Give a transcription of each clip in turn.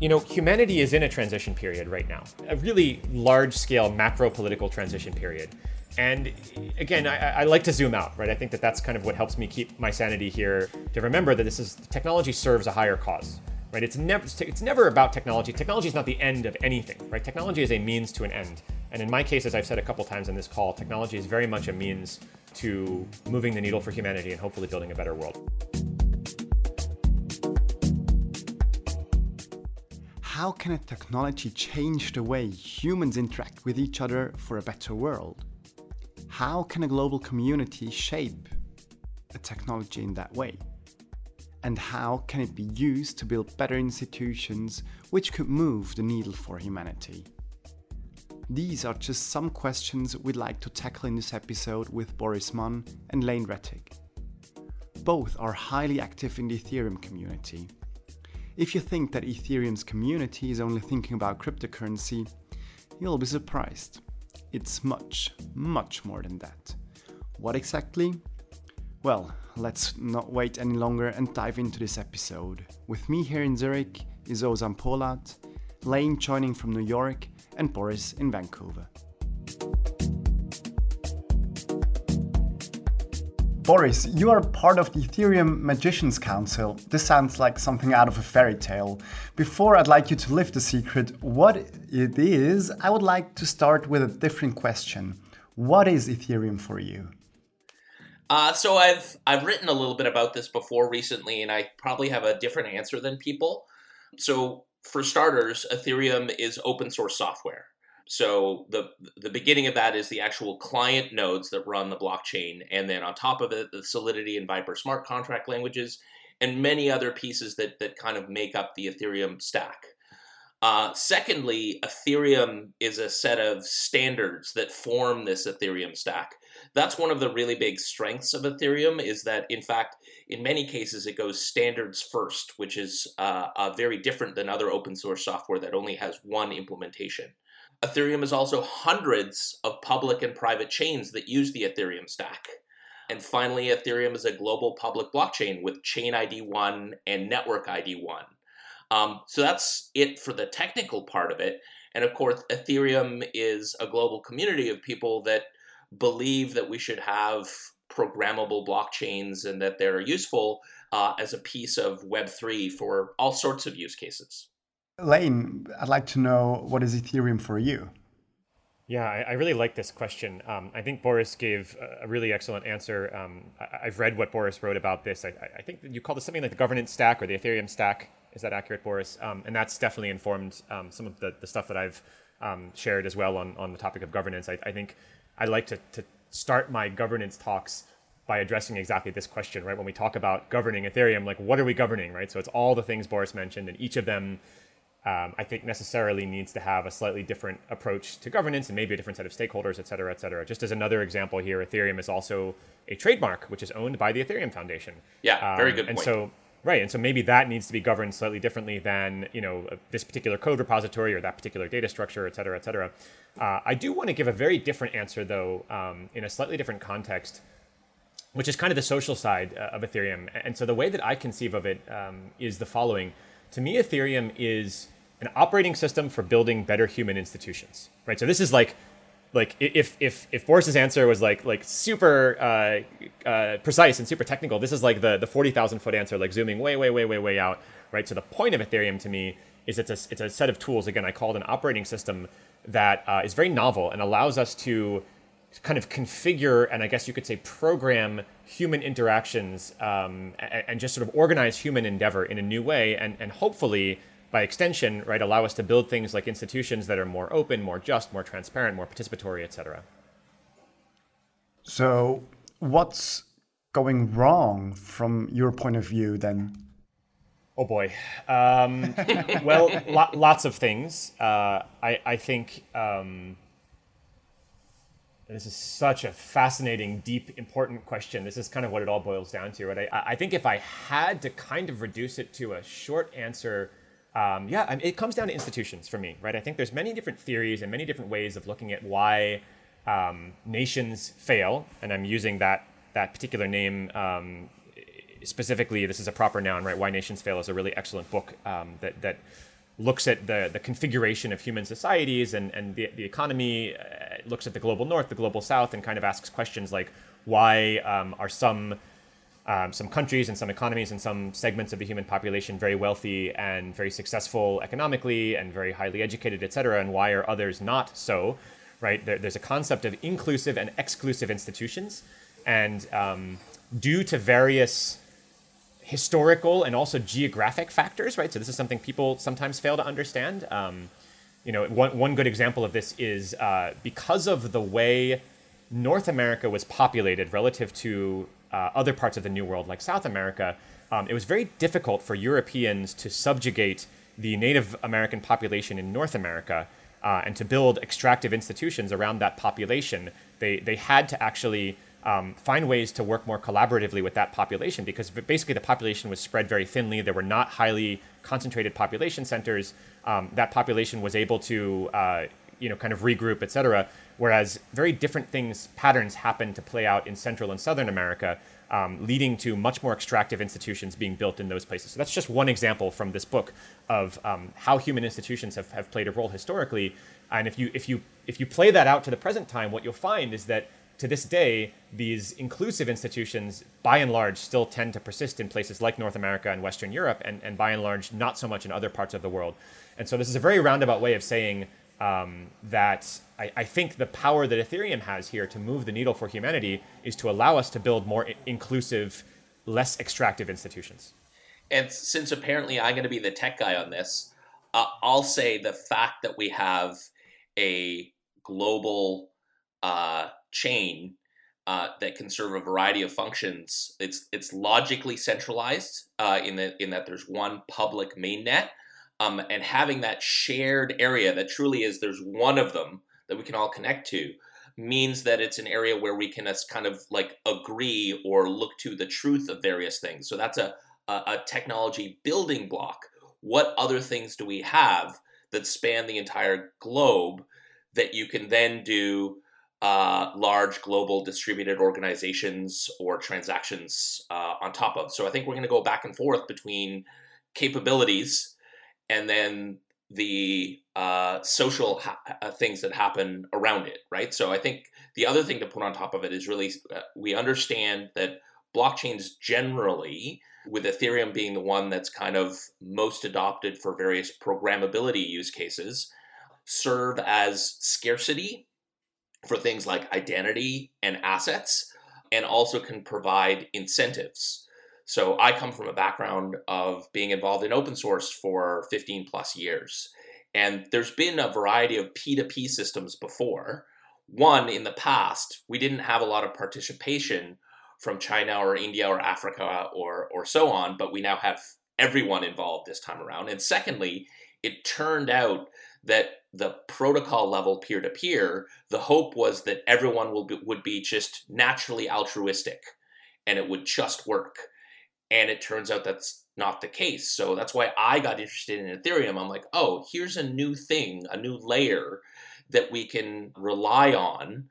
You know, humanity is in a transition period right now, a really large-scale macro-political transition period. And again, I like to zoom out, right? I think that that's kind of what helps me keep my sanity here, to remember that this is, technology serves a higher cause, right? It's never about technology. Technology is not the end of anything, right? Technology is a means to an end. And in my case, as I've said a couple times in this call, technology is very much a means to moving the needle for humanity and hopefully building a better world. How can a technology change the way humans interact with each other for a better world? How can a global community shape a technology in that way? And how can it be used to build better institutions which could move the needle for humanity? These are just some questions we'd like to tackle in this episode with Boris Mann and Lane Rettig. Both are highly active in the Ethereum community. If you think that Ethereum's community is only thinking about cryptocurrency, you'll be surprised. It's much, much more than that. What exactly? Well, let's not wait any longer and dive into this episode. With me here in Zurich is Ozan Polat, Lane joining from New York, and Boris in Vancouver. Boris, you are part of the Ethereum Magicians Council. This sounds like something out of a fairy tale. Before I'd like you to lift the secret, what it is, I would like to start with a different question. What is Ethereum for you? So I've written a little bit about this before recently, and I probably have a different answer than people. So for starters, Ethereum is open source software. So the beginning of that is the actual client nodes that run the blockchain. And then on top of it, the Solidity and Viper smart contract languages and many other pieces that kind of make up the Ethereum stack. Secondly, Ethereum is a set of standards that form this Ethereum stack. That's one of the really big strengths of Ethereum, is that, in fact, in many cases, it goes standards first, which is very different than other open source software that only has one implementation. Ethereum is also hundreds of public and private chains that use the Ethereum stack. And finally, Ethereum is a global public blockchain with chain ID 1 and network ID 1. So that's it for the technical part of it. And of course, Ethereum is a global community of people that believe that we should have programmable blockchains and that they're useful as a piece of Web3 for all sorts of use cases. Lane, I'd like to know, what is Ethereum for you? Yeah, I really like this question. I think Boris gave a really excellent answer. I've read what Boris wrote about this. I think that you call this something like the governance stack or the Ethereum stack. Is that accurate, Boris? And that's definitely informed some of the stuff that I've shared as well on the topic of governance. I think I like to start my governance talks by addressing exactly this question, right? When we talk about governing Ethereum, like, what are we governing, right? So it's all the things Boris mentioned, and each of them I think necessarily needs to have a slightly different approach to governance and maybe a different set of stakeholders, et cetera, et cetera. Just as another example here, Ethereum is also a trademark, which is owned by the Ethereum Foundation. Yeah, very good point. And so maybe that needs to be governed slightly differently than, you know, this particular code repository or that particular data structure, et cetera, et cetera. I do want to give a very different answer, though, in a slightly different context, which is kind of the social side of Ethereum. And so the way that I conceive of it is the following. To me, Ethereum is an operating system for building better human institutions, right? So this is like if Boris's answer was like super precise and super technical, this is like the 40,000-foot answer, like zooming way out, right? So the point of Ethereum to me is it's a set of tools. Again, I call it an operating system that is very novel and allows us to kind of configure and I guess you could say program human interactions and just sort of organize human endeavor in a new way and hopefully by extension, right, allow us to build things like institutions that are more open, more just, more transparent, more participatory, et cetera. So what's going wrong from your point of view then? Oh boy. Well, lots of things. I think... This is such a fascinating, deep, important question. This is kind of what it all boils down to, right? I think if I had to kind of reduce it to a short answer, it comes down to institutions for me, right? I think there's many different theories and many different ways of looking at why nations fail, and I'm using that particular name specifically. This is a proper noun, right? Why Nations Fail is a really excellent book that looks at the configuration of human societies and the economy, looks at the global north, the global south, and kind of asks questions like, why are some countries and some economies and some segments of the human population very wealthy and very successful economically and very highly educated, et cetera, and why are others not so, right? There's a concept of inclusive and exclusive institutions, and due to various historical and also geographic factors, right? So this is something people sometimes fail to understand. One good example of this is because of the way North America was populated relative to other parts of the New World, like South America, it was very difficult for Europeans to subjugate the Native American population in North America and to build extractive institutions around that population. They had to actually find ways to work more collaboratively with that population, because basically the population was spread very thinly. There were not highly concentrated population centers. That population was able to, kind of regroup, et cetera, whereas very different patterns happen to play out in Central and Southern America, leading to much more extractive institutions being built in those places. So that's just one example from this book of how human institutions have played a role historically. And if you play that out to the present time, what you'll find is that to this day, these inclusive institutions, by and large, still tend to persist in places like North America and Western Europe, and by and large, not so much in other parts of the world. And so this is a very roundabout way of saying that I think the power that Ethereum has here to move the needle for humanity is to allow us to build more inclusive, less extractive institutions. And since apparently I'm going to be the tech guy on this, I'll say the fact that we have a global chain that can serve a variety of functions. It's logically centralized in that there's one public mainnet, and having that shared area that truly is there's one of them that we can all connect to means that it's an area where we can kind of like agree or look to the truth of various things. So that's a technology building block. What other things do we have that span the entire globe that you can then do large global distributed organizations or transactions on top of? So I think we're going to go back and forth between capabilities and then the social things that happen around it, right? So I think the other thing to put on top of it is really we understand that blockchains generally, with Ethereum being the one that's kind of most adopted for various programmability use cases, serve as scarcity for things like identity and assets, and also can provide incentives. So I come from a background of being involved in open source for 15 plus years. And there's been a variety of P2P systems before. One, in the past, we didn't have a lot of participation from China or India or Africa or so on, but we now have everyone involved this time around. And secondly, it turned out that the protocol level peer-to-peer, the hope was that everyone would be just naturally altruistic and it would just work. And it turns out that's not the case. So that's why I got interested in Ethereum. I'm like, oh, here's a new thing, a new layer that we can rely on,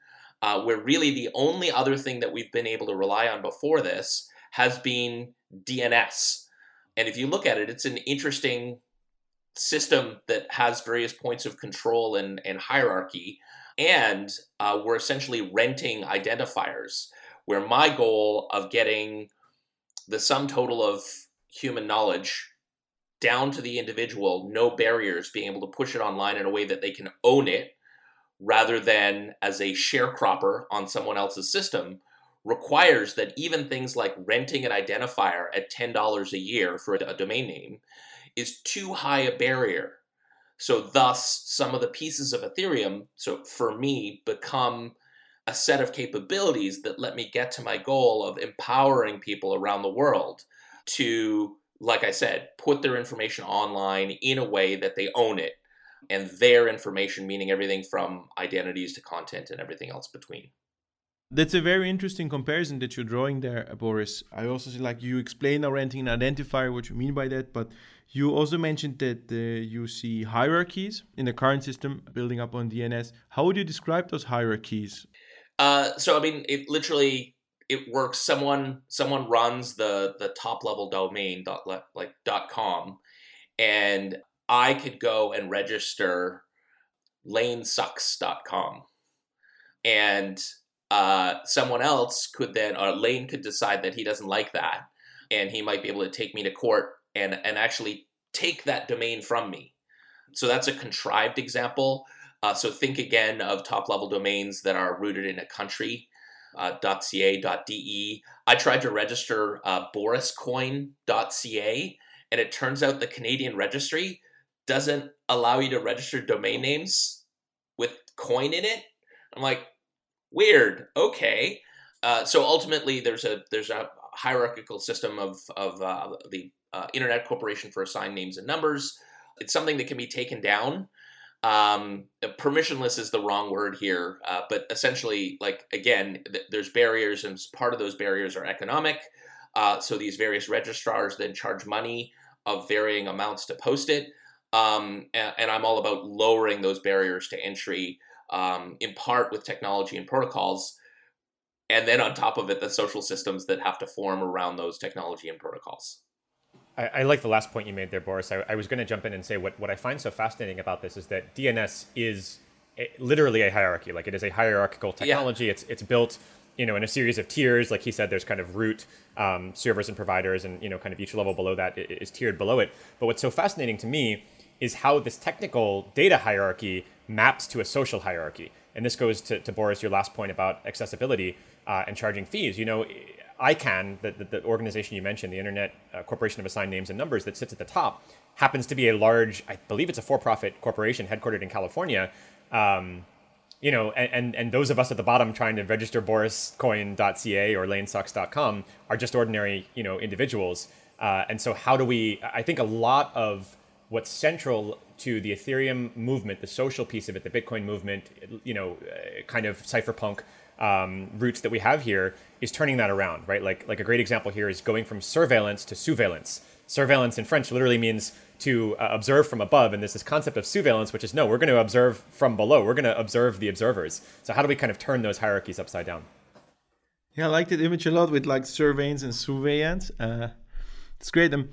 where really the only other thing that we've been able to rely on before this has been DNS. And if you look at it, it's an interesting system that has various points of control and hierarchy, and we're essentially renting identifiers, where my goal of getting the sum total of human knowledge down to the individual, no barriers, being able to push it online in a way that they can own it, rather than as a sharecropper on someone else's system, requires that even things like renting an identifier at $10 a year for a domain name is too high a barrier. So thus, some of the pieces of Ethereum, so for me, become a set of capabilities that let me get to my goal of empowering people around the world to, like I said, put their information online in a way that they own it, and their information, meaning everything from identities to content and everything else between. That's a very interesting comparison that you're drawing there, Boris. I also see, like, you explain renting an identifier, what you mean by that, but you also mentioned that you see hierarchies in the current system building up on DNS. How would you describe those hierarchies? It works. Someone runs the top level domain, .com, and I could go and register lanesucks.com. And someone else could then, or Lane could decide that he doesn't like that. And he might be able to take me to court and actually take that domain from me. So that's a contrived example. So think again of top-level domains that are rooted in a country, .ca, .de. I tried to register BorisCoin.ca, and it turns out the Canadian registry doesn't allow you to register domain names with coin in it. I'm like, weird, okay. So ultimately, there's a hierarchical system of the Internet Corporation for Assigned Names and Numbers. It's something that can be taken down. Permissionless is the wrong word here, but essentially, like, again, there's barriers, and part of those barriers are economic. So these various registrars then charge money of varying amounts to post it. And I'm all about lowering those barriers to entry, in part with technology and protocols. And then on top of it, the social systems that have to form around those technology and protocols. I like the last point you made there, Boris. I was going to jump in and say what I find so fascinating about this is that DNS is literally a hierarchy. Like, it is a hierarchical technology. Yeah. It's built, you know, in a series of tiers. Like he said, there's kind of root servers and providers, and, you know, kind of each level below that is tiered below it. But what's so fascinating to me is how this technical data hierarchy maps to a social hierarchy. And this goes to Boris, your last point about accessibility and charging fees. You know, ICANN, the organization you mentioned, the Internet Corporation of Assigned Names and Numbers that sits at the top, happens to be a large, I believe it's a for-profit corporation headquartered in California. You know, and those of us at the bottom trying to register boriscoin.ca or lanesucks.com are just ordinary, you know, individuals. And so how do we, I think a lot of what's central to the Ethereum movement, the social piece of it, the Bitcoin movement, you know, kind of cypherpunk roots that we have here, is turning that around, right? Like a great example here is going from surveillance to surveillance. Surveillance in French literally means to observe from above. And there's this concept of surveillance, which is, no, we're going to observe from below. We're going to observe the observers. So how do we kind of turn those hierarchies upside down? Yeah, I like that image a lot with like surveillance and surveillance. It's great, and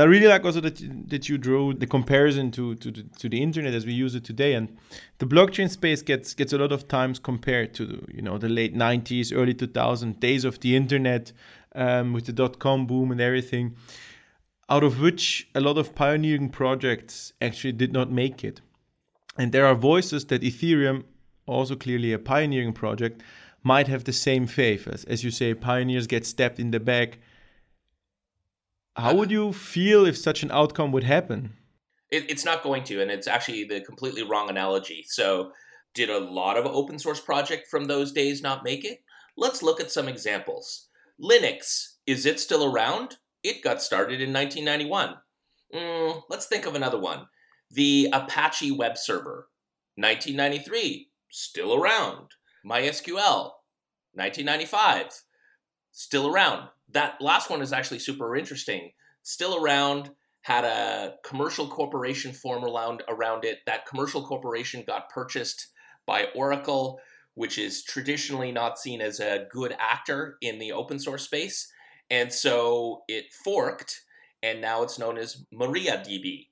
I really like also that you drew the comparison to the internet as we use it today. And the blockchain space gets a lot of times compared to the late 90s, early 2000s days of the internet, with the .com boom and everything, out of which a lot of pioneering projects actually did not make it. And there are voices that Ethereum, also clearly a pioneering project, might have the same faith as you say. Pioneers get stabbed in the back. How would you feel if such an outcome would happen? It's not going to, and it's actually the completely wrong analogy. So did a lot of open source project from those days not make it? Let's look at some examples. Linux, is it still around? It got started in 1991. Let's think of another one. The Apache web server, 1993, still around. MySQL, 1995, still around. That last one is actually super interesting. Still around, had a commercial corporation form around it. That commercial corporation got purchased by Oracle, which is traditionally not seen as a good actor in the open source space. And so it forked, and now it's known as MariaDB.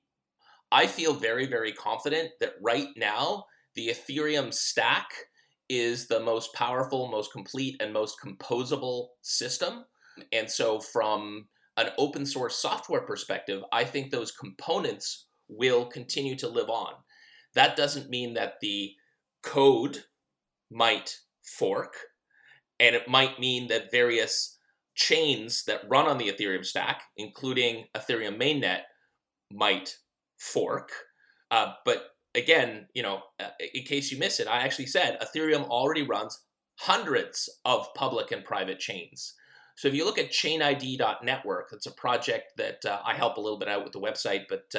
I feel very, very confident that right now, the Ethereum stack is the most powerful, most complete, and most composable system. And so from an open source software perspective, I think those components will continue to live on. That doesn't mean that the code might fork, and it might mean that various chains that run on the Ethereum stack, including Ethereum mainnet, might fork. But again, you know, in case you miss it, I actually said Ethereum already runs hundreds of public and private chains. So if you look at chainid.network, it's a project that I help a little bit out with the website, but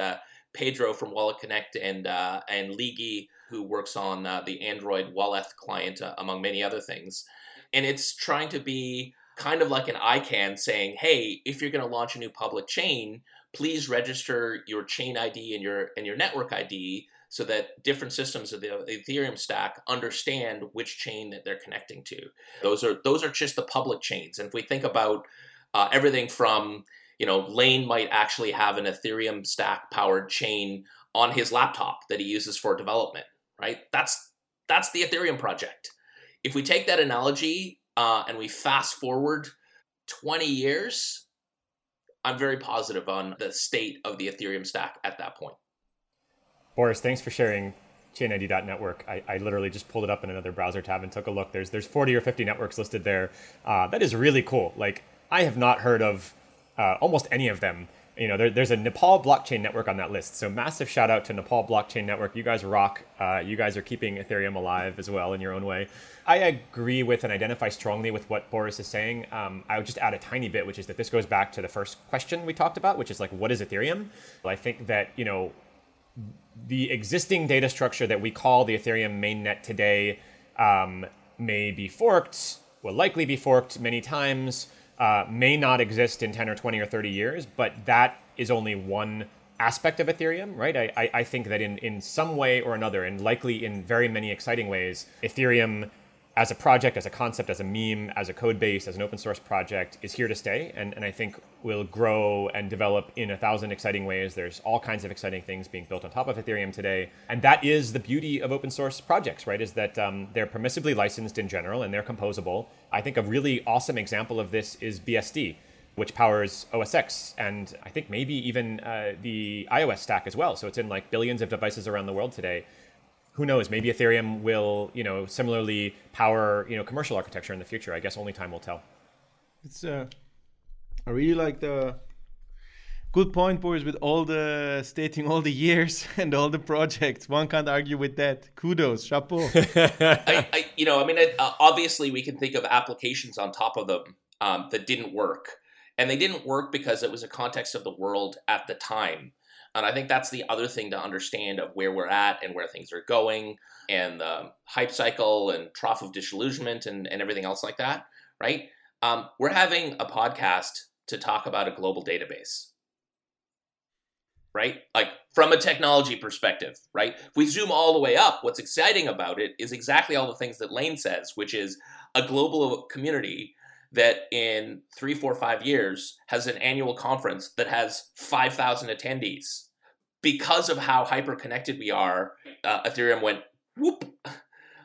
Pedro from WalletConnect and Ligi, who works on the Android Wallet client, among many other things. And it's trying to be kind of like an ICANN saying, hey, if you're going to launch a new public chain, please register your chain ID and your network ID so that different systems of the Ethereum stack understand which chain that they're connecting to. Those are just the public chains. And if we think about everything from, you know, Lane might actually have an Ethereum stack powered chain on his laptop that he uses for development, right? That's the Ethereum project. If we take that analogy and we fast forward 20 years, I'm very positive on the state of the Ethereum stack at that point. Boris, thanks for sharing chainid.network. I literally just pulled it up in another browser tab and took a look. There's 40 or 50 networks listed there. That is really cool. Like, I have not heard of almost any of them. You know, there's a Nepal blockchain network on that list. So massive shout out to Nepal blockchain network. You guys rock. You guys are keeping Ethereum alive as well in your own way. I agree with and identify strongly with what Boris is saying. I would just add a tiny bit, which is that this goes back to the first question we talked about, which is like, what is Ethereum? Well, I think that, you know, the existing data structure that we call the Ethereum mainnet today may be forked, will likely be forked many times, may not exist in 10 or 20 or 30 years, but that is only one aspect of Ethereum, right? I think that in some way or another, and likely in very many exciting ways, Ethereum as a project, as a concept, as a meme, as a code base, as an open source project is here to stay. And I think will grow and develop in 1,000 exciting ways. There's all kinds of exciting things being built on top of Ethereum today. And that is the beauty of open source projects, right? Is that they're permissively licensed in general and they're composable. I think a really awesome example of this is BSD, which powers OS X and I think maybe even the iOS stack as well. So it's in like billions of devices around the world today. Who knows? Maybe Ethereum will, you know, similarly power, you know, commercial architecture in the future. I guess only time will tell. It's I really like the good point, Boris, with all the stating all the years and all the projects. One can't argue with that. Kudos, chapeau. Obviously we can think of applications on top of them that didn't work, and they didn't work because it was a context of the world at the time. And I think that's the other thing to understand of where we're at and where things are going and the hype cycle and trough of disillusionment and everything else like that, right? We're having a podcast to talk about a global database, right? Like from a technology perspective, right? If we zoom all the way up, what's exciting about it is exactly all the things that Lane says, which is a global community that in 3, 4, 5 years has an annual conference that has 5,000 attendees. Because of how hyper-connected we are, Ethereum went whoop.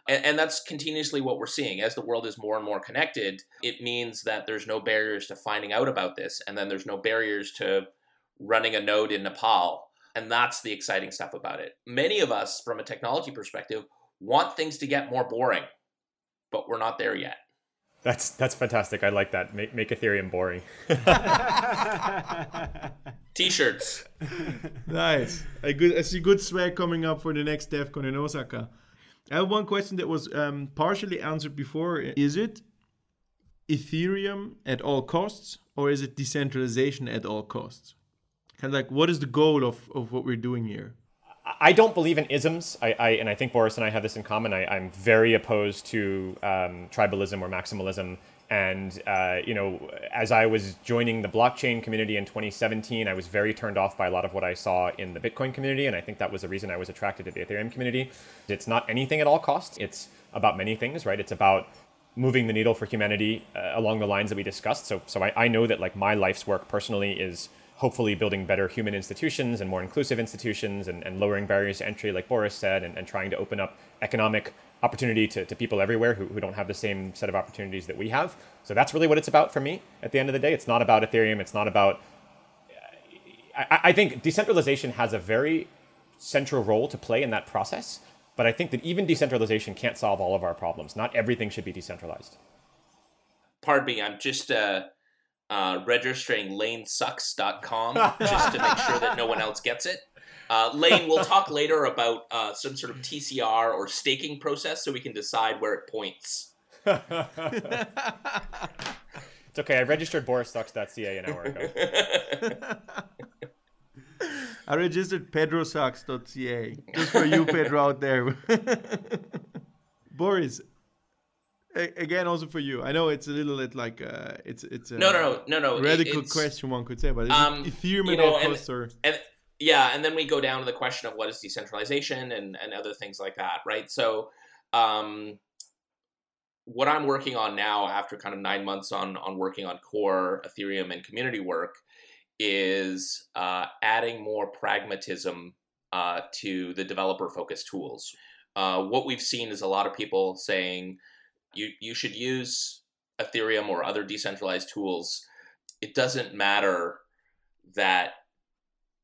And that's continuously what we're seeing. As the world is more and more connected, it means that there's no barriers to finding out about this. And then there's no barriers to running a node in Nepal. And that's the exciting stuff about it. Many of us, from a technology perspective, want things to get more boring, but we're not there yet. That's fantastic. I like that. Make Ethereum boring. T-shirts. Nice. I see good swag coming up for the next DevCon in Osaka. I have one question that was partially answered before. Is it Ethereum at all costs, or is it decentralization at all costs? Kind of like, what is the goal of what we're doing here? I don't believe in isms, and I think Boris and I have this in common. I'm very opposed to tribalism or maximalism. And, as I was joining the blockchain community in 2017, I was very turned off by a lot of what I saw in the Bitcoin community. And I think that was the reason I was attracted to the Ethereum community. It's not anything at all costs. It's about many things, right? It's about moving the needle for humanity along the lines that we discussed. So I know that, like, my life's work personally is hopefully building better human institutions and more inclusive institutions and lowering barriers to entry, like Boris said, and trying to open up economic opportunity to people everywhere who don't have the same set of opportunities that we have. So that's really what it's about for me. At the end of the day, it's not about Ethereum. It's not about... I think decentralization has a very central role to play in that process. But I think that even decentralization can't solve all of our problems. Not everything should be decentralized. Pardon me, I'm just... registering lanesucks.com just to make sure that no one else gets it. Lane, we'll talk later about some sort of TCR or staking process so we can decide where it points. It's okay. I registered BorisSucks.ca an hour ago. I registered PedroSucks.ca just for you, Pedro, out there. Boris. Again, also for you. I know it's a little bit like it's a no. Radical question one could say, but is Ethereum and then we go down to the question of what is decentralization and other things like that, right? So, what I'm working on now, after kind of 9 months on working on core Ethereum and community work, is adding more pragmatism to the developer-focused tools. What we've seen is a lot of people saying, you should use Ethereum or other decentralized tools. It doesn't matter that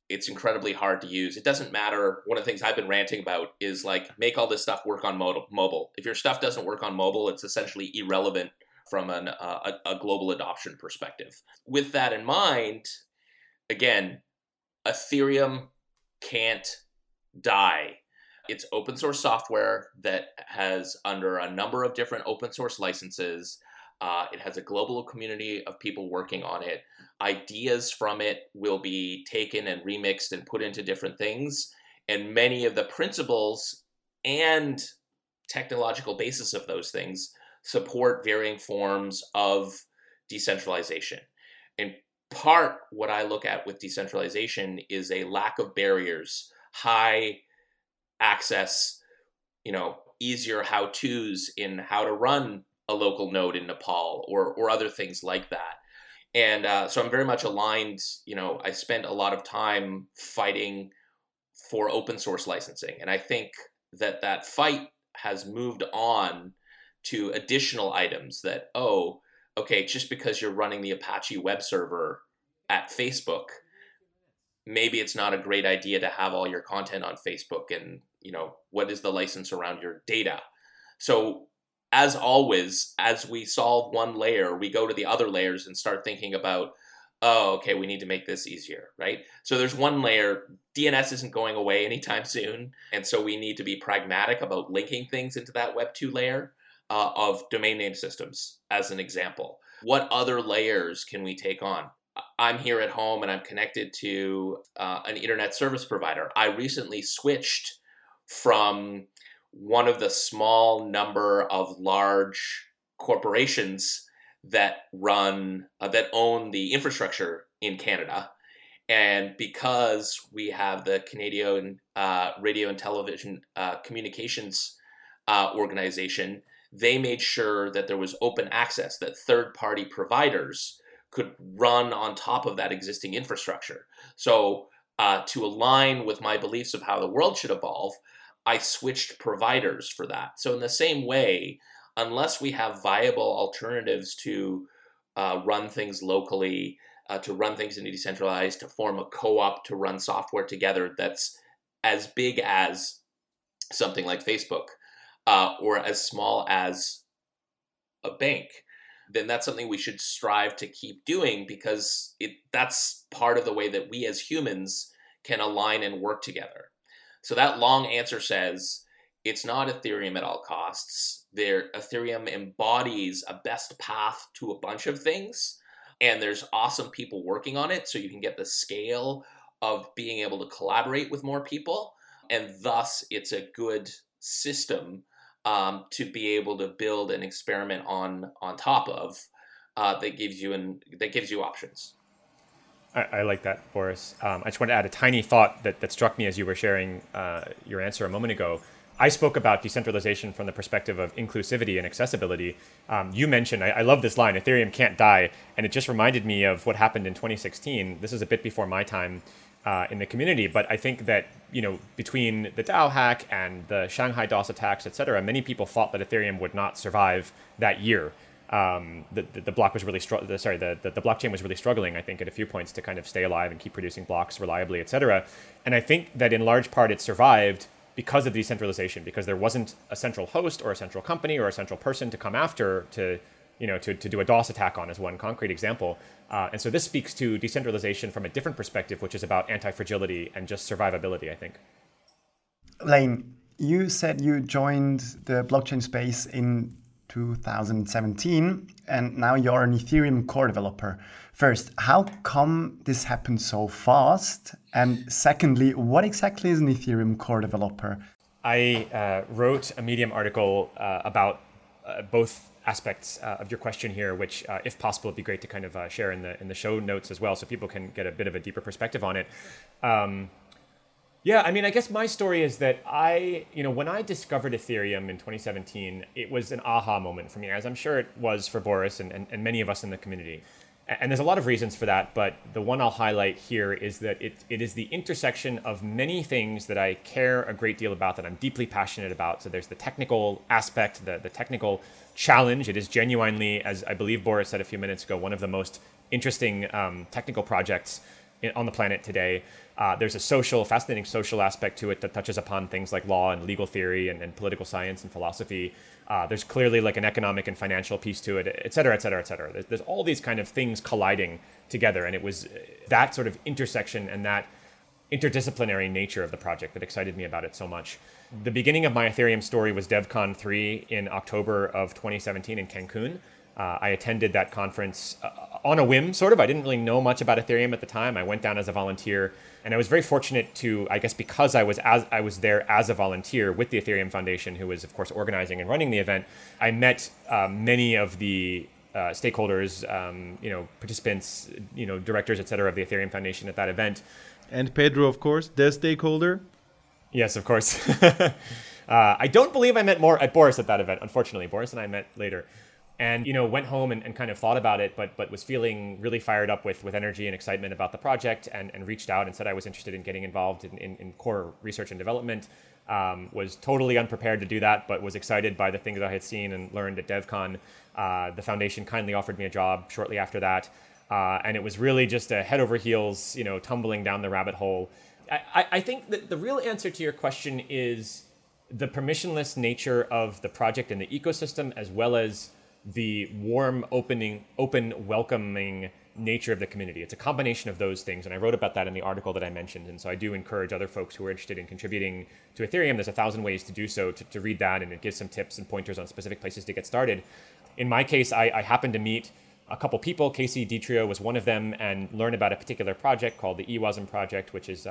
it's incredibly hard to use. It doesn't matter. One of the things I've been ranting about is like, make all this stuff work on mobile. If your stuff doesn't work on mobile, it's essentially irrelevant from a global adoption perspective. With that in mind, again, Ethereum can't die. It's open source software that has under a number of different open source licenses. It has a global community of people working on it. Ideas from it will be taken and remixed and put into different things. And many of the principles and technological basis of those things support varying forms of decentralization. In part, what I look at with decentralization is a lack of barriers, high access, easier how-tos in how to run a local node in Nepal or other things like that. And so I'm very much aligned. I spent a lot of time fighting for open source licensing. And I think that fight has moved on to additional items that, just because you're running the Apache web server at Facebook, maybe it's not a great idea to have all your content on Facebook and, what is the license around your data? So as always, as we solve one layer, we go to the other layers and start thinking about, we need to make this easier, right? So there's one layer, DNS isn't going away anytime soon. And so we need to be pragmatic about linking things into that Web 2 layer of domain name systems, as an example. What other layers can we take on? I'm here at home and I'm connected to an internet service provider. I recently switched from one of the small number of large corporations that that own the infrastructure in Canada. And because we have the Canadian Radio and Television Communications Organization, they made sure that there was open access, that third-party providers could run on top of that existing infrastructure. So to align with my beliefs of how the world should evolve, I switched providers for that. So in the same way, unless we have viable alternatives to run things locally, to run things in a decentralized, to form a co-op, to run software together that's as big as something like Facebook or as small as a bank, then that's something we should strive to keep doing because that's part of the way that we as humans can align and work together. So that long answer says it's not Ethereum at all costs. Ethereum embodies a best path to a bunch of things, and there's awesome people working on it, so you can get the scale of being able to collaborate with more people, and thus it's a good system to be able to build and experiment on top of that gives you options. I like that, Boris. I just want to add a tiny thought that struck me as you were sharing your answer a moment ago. I spoke about decentralization from the perspective of inclusivity and accessibility. You mentioned, I love this line, Ethereum can't die. And it just reminded me of what happened in 2016. This is a bit before my time in the community. But I think that, between the DAO hack and the Shanghai DOS attacks, et cetera, many people thought that Ethereum would not survive that year. The blockchain was really struggling, I think, at a few points to kind of stay alive and keep producing blocks reliably, et cetera. And I think that in large part it survived because of decentralization, because there wasn't a central host or a central company or a central person to come after to do a DOS attack on, as one concrete example. And so this speaks to decentralization from a different perspective, which is about anti-fragility and just survivability, I think. Lane, you said you joined the blockchain space in 2017, and now you're an Ethereum core developer. First, how come this happened so fast? And secondly, what exactly is an Ethereum core developer? I wrote a Medium article about both aspects of your question here, which, if possible, it'd be great to kind of share in the show notes as well, so people can get a bit of a deeper perspective on it. Yeah, I mean, I guess my story is that when I discovered Ethereum in 2017, it was an aha moment for me, as I'm sure it was for Boris and many of us in the community. And there's a lot of reasons for that, but the one I'll highlight here is that it is the intersection of many things that I care a great deal about, that I'm deeply passionate about. So there's the technical aspect, the technical challenge. It is genuinely, as I believe Boris said a few minutes ago, one of the most interesting technical projects on the planet today. There's a fascinating social aspect to it that touches upon things like law and legal theory and political science and philosophy. There's clearly like an economic and financial piece to it, et cetera, et cetera, et cetera. There's all these kind of things colliding together. And it was that sort of intersection and that interdisciplinary nature of the project that excited me about it so much. The beginning of my Ethereum story was DevCon 3 in October of 2017 in Cancun. I attended that conference on a whim, sort of. I didn't really know much about Ethereum at the time. I went down as a volunteer, and I was very fortunate to, I guess, because I was there as a volunteer with the Ethereum Foundation, who was, of course, organizing and running the event. I met many of the stakeholders, participants, directors, et cetera, of the Ethereum Foundation at that event. And Pedro, of course, the stakeholder. Yes, of course. I don't believe I met more at Boris at that event. Unfortunately, Boris and I met later. And, went home and kind of thought about it, but was feeling really fired up with energy and excitement about the project, and reached out and said I was interested in getting involved in core research and development. Was totally unprepared to do that, but was excited by the things I had seen and learned at DevCon. The foundation kindly offered me a job shortly after that. And it was really just a head over heels, tumbling down the rabbit hole. I think that the real answer to your question is the permissionless nature of the project and the ecosystem, as well as the warm, open, welcoming nature of the community. It's a combination of those things, and I wrote about that in the article that I mentioned, and so I do encourage other folks who are interested in contributing to Ethereum. There's 1,000 ways to do so, to read that, and it gives some tips and pointers on specific places to get started. In my case, I happened to meet a couple people. Casey Ditrio was one of them, and learn about a particular project called the eWASM project, which is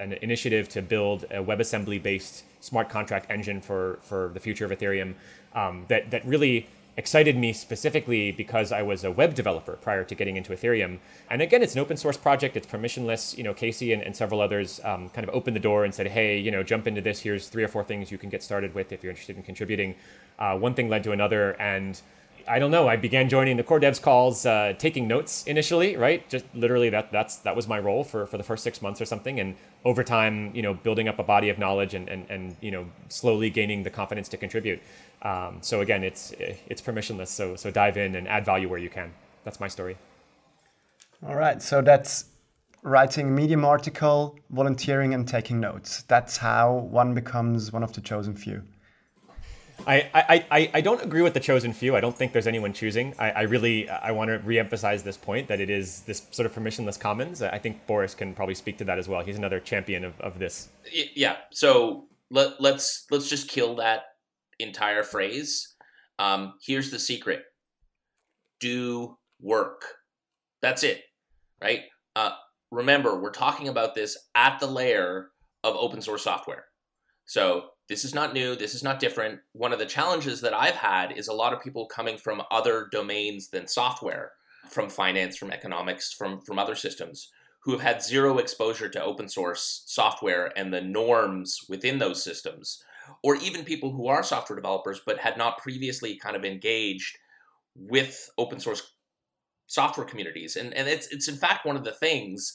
an initiative to build a WebAssembly-based smart contract engine for the future of Ethereum that really excited me specifically because I was a web developer prior to getting into Ethereum. And again, it's an open source project. It's permissionless. Casey and several others kind of opened the door and said, hey, jump into this. Here's 3 or 4 things you can get started with if you're interested in contributing. One thing led to another. And I don't know, I began joining the core devs calls, taking notes initially, right? Just literally that was my role for the first 6 months or something. And over time, building up a body of knowledge and slowly gaining the confidence to contribute. So again, it's permissionless. So dive in and add value where you can. That's my story. All right. So that's writing a Medium article, volunteering, and taking notes. That's how one becomes one of the chosen few. I don't agree with the chosen few. I don't think there's anyone choosing. I want to reemphasize this point that it is this sort of permissionless commons. I think Boris can probably speak to that as well. He's another champion of this. Yeah. So let's just kill that entire phrase. Here's the secret: do work. That's it, right? Remember, we're talking about this at the layer of open source software. So this is not new. This is not different. One of the challenges that I've had is a lot of people coming from other domains than software, from finance, from economics, from other systems, who have had zero exposure to open source software and the norms within those systems, or even people who are software developers but had not previously kind of engaged with open source software communities. And it's in fact one of the things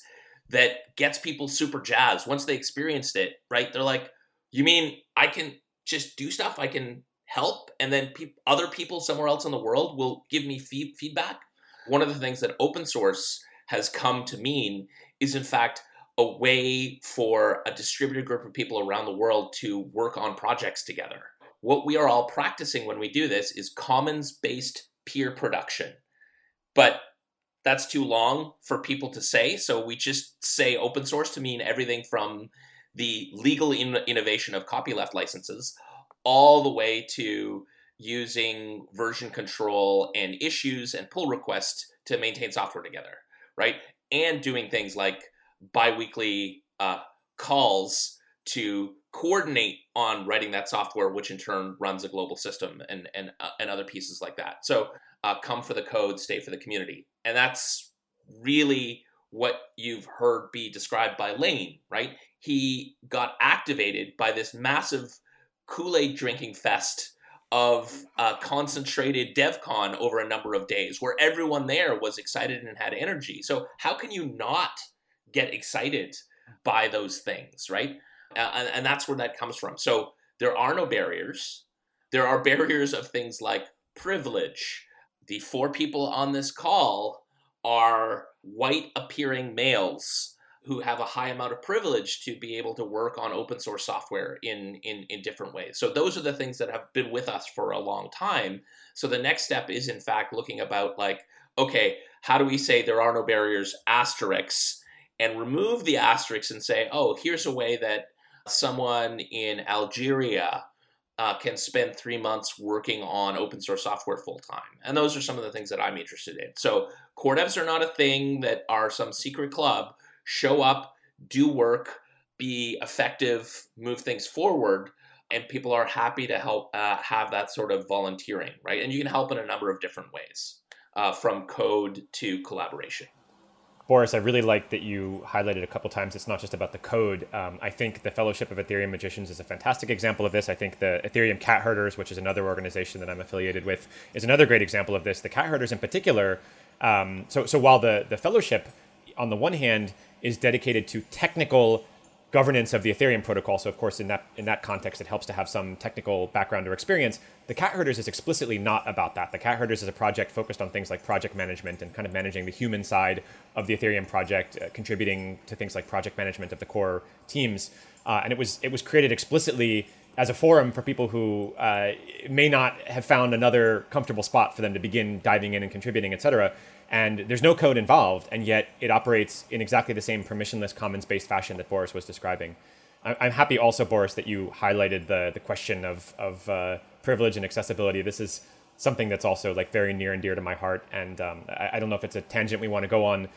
that gets people super jazzed once they experienced it, right? They're like, you mean I can just do stuff? I can help? And then other people somewhere else in the world will give me feedback? One of the things that open source has come to mean is in fact a way for a distributed group of people around the world to work on projects together. What we are all practicing when we do this is commons-based peer production. But that's too long for people to say, so we just say open source to mean everything from the legal innovation of copyleft licenses all the way to using version control and issues and pull requests to maintain software together, right? And doing things like biweekly calls to coordinate on writing that software, which in turn runs a global system and other pieces like that. So come for the code, stay for the community. And that's really what you've heard be described by Lane, right? He got activated by this massive Kool-Aid drinking fest of concentrated DevCon over a number of days where everyone there was excited and had energy. So how can you not get excited by those things, right? And that's where that comes from. So there are no barriers. There are barriers of things like privilege. The four people on this call are white appearing males who have a high amount of privilege to be able to work on open source software in different ways. So those are the things that have been with us for a long time. So the next step is, in fact, looking about like, okay, how do we say there are no barriers, asterisks, and remove the asterisks and say, oh, here's a way that someone in Algeria can spend 3 months working on open source software full time. And those are some of the things that I'm interested in. So core devs are not a thing that are some secret club. Show up, do work, be effective, move things forward. And people are happy to help have that sort of volunteering, right? And you can help in a number of different ways, from code to collaboration. Boris, I really like that you highlighted a couple times it's not just about the code. I think the Fellowship of Ethereum Magicians is a fantastic example of this. I think the Ethereum Cat Herders, which is another organization that I'm affiliated with, is another great example of this. The Cat Herders in particular, so while the Fellowship, on the one hand, is dedicated to technical governance of the Ethereum protocol, so of course in that context it helps to have some technical background or experience. The Cat Herders is explicitly not about that. The Cat Herders is a project focused on things like project management and kind of managing the human side of the Ethereum project, contributing to things like project management of the core teams. And it was created explicitly as a forum for people who may not have found another comfortable spot for them to begin diving in and contributing, etc. And there's no code involved, and yet it operates in exactly the same permissionless commons-based fashion that Boris was describing. I'm happy also, Boris, that you highlighted the question of privilege and accessibility. This is something that's also like very near and dear to my heart, and I don't know if it's a tangent we want to go on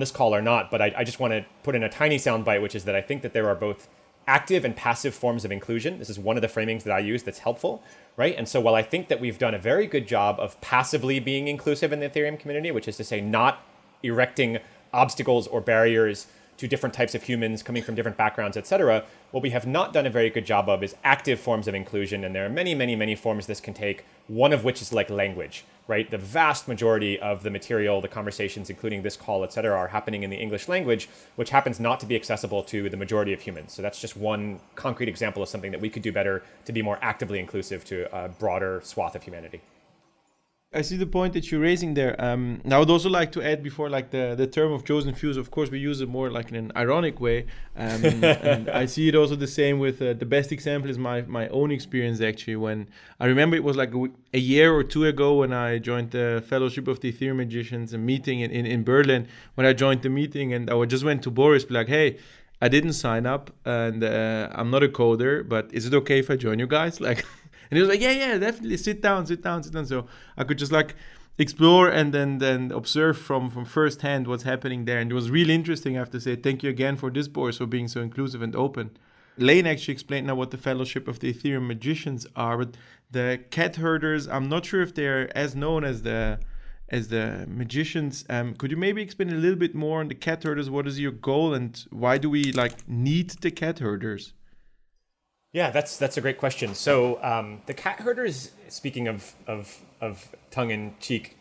this call or not, but I just want to put in a tiny soundbite, which is that I think that there are both active and passive forms of inclusion. This is one of the framings that I use that's helpful, right? And so while I think that we've done a very good job of passively being inclusive in the Ethereum community, which is to say not erecting obstacles or barriers to different types of humans coming from different backgrounds, etc., what we have not done a very good job of is active forms of inclusion. And there are many, many, many forms this can take, one of which is like language, right? The vast majority of the material, the conversations, including this call, etc., are happening in the English language, which happens not to be accessible to the majority of humans. So that's just one concrete example of something that we could do better to be more actively inclusive to a broader swath of humanity. I see the point that you're raising there. I would also like to add before, like the term of chosen few, of course, we use it more like in an ironic way. And I see it also the same with the best example is my own experience, actually, when I remember it was like a year or two ago when I joined the Fellowship of the Ethereum Magicians, a meeting in Berlin, when I joined the meeting and I just went to Boris, like, hey, I didn't sign up and I'm not a coder, but is it okay if I join you guys? Like. And he was like, yeah, definitely, sit down. So I could just like explore and then observe from firsthand what's happening there. And it was really interesting, I have to say. Thank you again for this, Boris, for being so inclusive and open. Lane actually explained now what the Fellowship of the Ethereum Magicians are, but the Cat Herders, I'm not sure if they're as known as the Magicians. Could you maybe explain a little bit more on the Cat Herders? What is your goal and why do we like need the Cat Herders? Yeah, that's a great question. So the Cat Herders, speaking of tongue-in-cheek,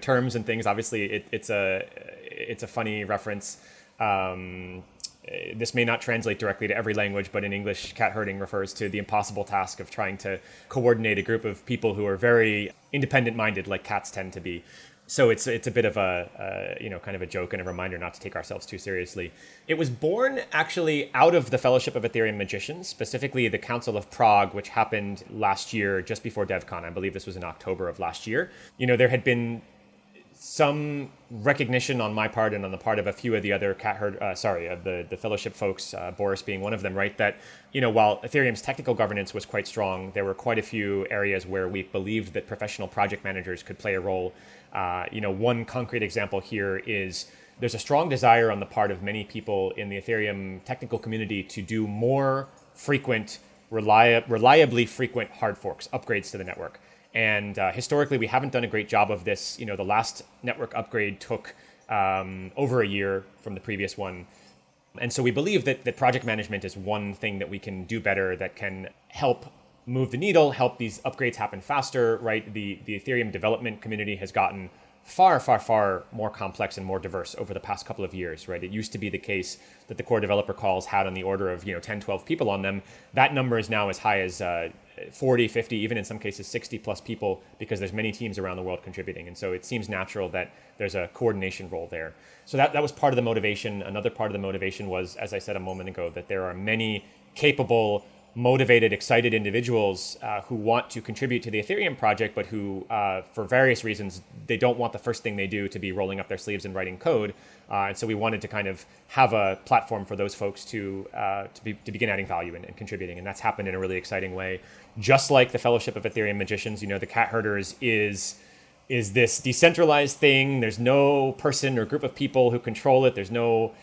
terms and things. Obviously, it's a funny reference. This may not translate directly to every language, but in English, cat herding refers to the impossible task of trying to coordinate a group of people who are very independent-minded, like cats tend to be. So it's a bit of a kind of a joke and a reminder not to take ourselves too seriously. It was born actually out of the Fellowship of Ethereum Magicians, specifically the Council of Prague, which happened last year, just before DevCon. I believe this was in October of last year. There had been some recognition on my part and on the part of a few of the other the Fellowship folks, Boris being one of them, right? That, while Ethereum's technical governance was quite strong, there were quite a few areas where we believed that professional project managers could play a role. One concrete example here is there's a strong desire on the part of many people in the Ethereum technical community to do more frequent, reliably frequent hard forks, upgrades to the network. And historically, we haven't done a great job of this. The last network upgrade took over a year from the previous one. And so we believe that project management is one thing that we can do better that can help move the needle, help these upgrades happen faster, right? The Ethereum development community has gotten far, far, far more complex and more diverse over the past couple of years, right? It used to be the case that the core developer calls had on the order of 10, 12 people on them. That number is now as high as 40, 50, even in some cases 60 plus people, because there's many teams around the world contributing. And so it seems natural that there's a coordination role there. So that was part of the motivation. Another part of the motivation was, as I said a moment ago, that there are many capable, motivated, excited individuals who want to contribute to the Ethereum project, but who, for various reasons, they don't want the first thing they do to be rolling up their sleeves and writing code. And so we wanted to kind of have a platform for those folks to begin adding value and contributing. And that's happened in a really exciting way. Just like the Fellowship of Ethereum Magicians, the Cat Herders is this decentralized thing. There's no person or group of people who control it. There's no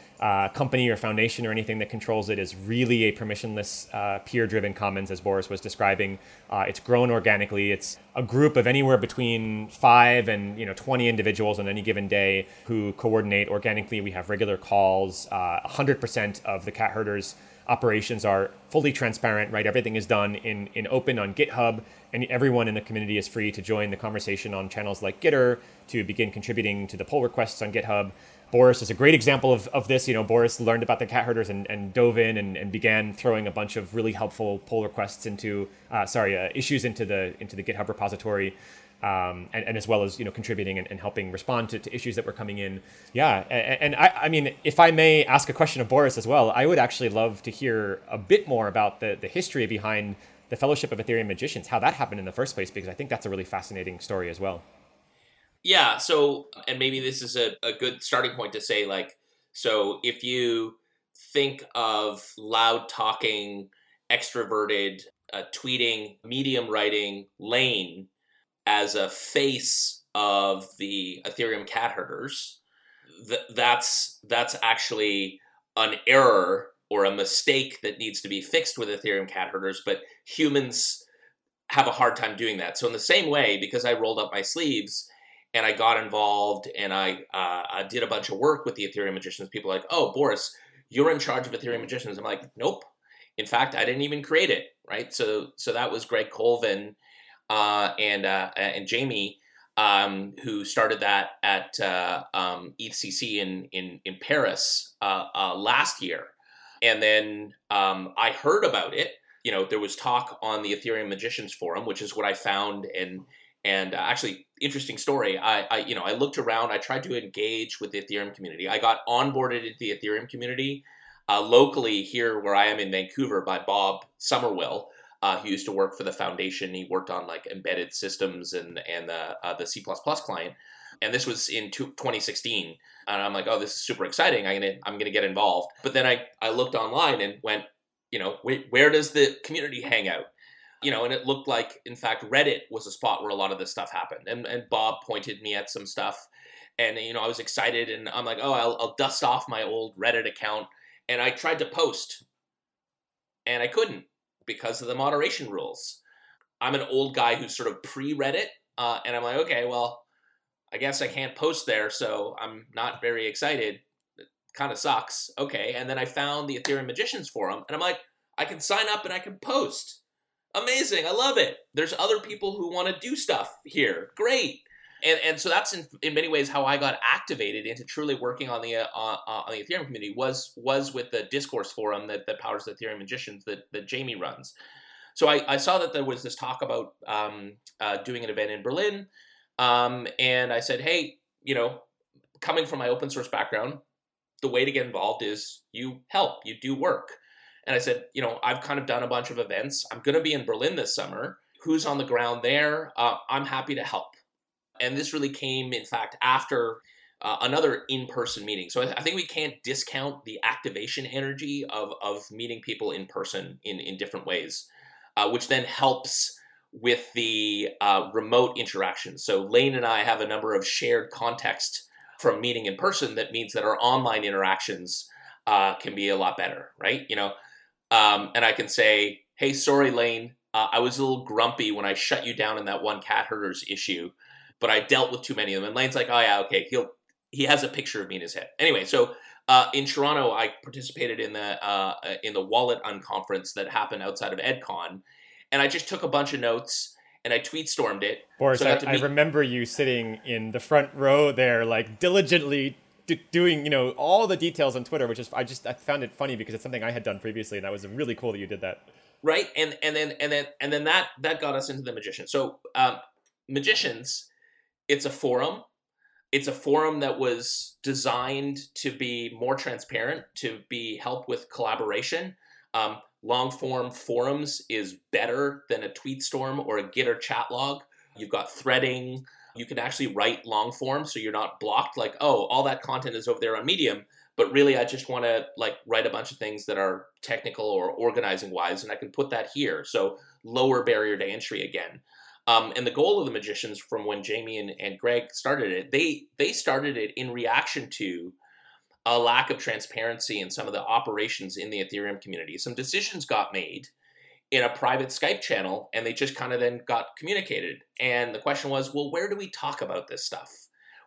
company or foundation or anything that controls it. Is really a permissionless, peer-driven commons, as Boris was describing. It's grown organically. It's a group of anywhere between 5 and 20 individuals on any given day who coordinate organically. We have regular calls. 100% of the Cat Herders operations are fully transparent, right? Everything is done in open on GitHub, and everyone in the community is free to join the conversation on channels like Gitter to begin contributing to the pull requests on GitHub. Boris is a great example of this. Boris learned about the Cat Herders and dove in and began throwing a bunch of really helpful pull requests issues into the GitHub repository. And as well as contributing and helping respond to issues that were coming in. Yeah, and I mean, if I may ask a question of Boris as well, I would actually love to hear a bit more about the history behind the Fellowship of Ethereum Magicians, how that happened in the first place, because I think that's a really fascinating story as well. Yeah, so, and maybe this is a good starting point to say, so if you think of loud-talking, extroverted, tweeting, medium-writing Lane as a face of the Ethereum Cat Herders, that's actually an error or a mistake that needs to be fixed with Ethereum Cat Herders, but humans have a hard time doing that. So in the same way, because I rolled up my sleeves and I got involved and I did a bunch of work with the Ethereum Magicians, people are like, oh, Boris, you're in charge of Ethereum Magicians. I'm like, nope. In fact, I didn't even create it, right? So that was Greg Colvin and Jamie, who started that at ECC in Paris last year. And then I heard about it. There was talk on the Ethereum Magicians Forum, which is what I found. And actually, interesting story. I looked around. I tried to engage with the Ethereum community. I got onboarded into the Ethereum community locally here where I am in Vancouver by Bob Summerwill. He used to work for the foundation. He worked on embedded systems and the C++ client. And this was in 2016. And I'm like, oh, this is super exciting. I'm gonna get involved. But then I looked online and went, where does the community hang out? And it looked like, in fact, Reddit was a spot where a lot of this stuff happened. And Bob pointed me at some stuff. And, I was excited. And I'm like, oh, I'll dust off my old Reddit account. And I tried to post. And I couldn't, because of the moderation rules. I'm an old guy who's sort of pre-Reddit, and I'm like, okay, well, I guess I can't post there, so I'm not very excited. It kind of sucks. Okay, and then I found the Ethereum Magicians Forum, and I'm like, I can sign up and I can post. Amazing, I love it. There's other people who want to do stuff here. Great. And so that's in many ways how I got activated into truly working on the Ethereum community was with the Discourse forum that powers the Ethereum Magicians that Jamie runs. So I saw that there was this talk about doing an event in Berlin, and I said, hey, coming from my open source background, the way to get involved is you help, you do work. And I said, I've kind of done a bunch of events. I'm going to be in Berlin this summer. Who's on the ground there? I'm happy to help. And this really came, in fact, after another in-person meeting. So I think we can't discount the activation energy of meeting people in person in different ways, which then helps with the remote interaction. So Lane and I have a number of shared context from meeting in person that means that our online interactions can be a lot better, right? And I can say, hey, sorry, Lane, I was a little grumpy when I shut you down in that one Cat Herders issue, but I dealt with too many of them. And Lane's like, oh yeah, okay, he has a picture of me in his head. Anyway, so in Toronto, I participated in the Wallet Unconference that happened outside of EdCon. And I just took a bunch of notes and I tweet stormed it. Boris, so I remember you sitting in the front row there, like diligently doing, you know, all the details on Twitter, which is, I found it funny because it's something I had done previously, and that was really cool that you did that. Right. And then that got us into the Magicians. So Magicians, it's a forum. It's a forum that was designed to be more transparent, to be help with collaboration. Long form forums is better than a tweet storm or a Gitter chat log. You've got threading. You can actually write long form, so you're not blocked. Like, oh, all that content is over there on Medium, but really I just want to like write a bunch of things that are technical or organizing wise, and I can put that here. So lower barrier to entry again. And the goal of the Magicians from when Jamie and Greg started it, they started it in reaction to a lack of transparency in some of the operations in the Ethereum community. Some decisions got made in a private Skype channel, and they just kind of then got communicated. And the question was, well, where do we talk about this stuff?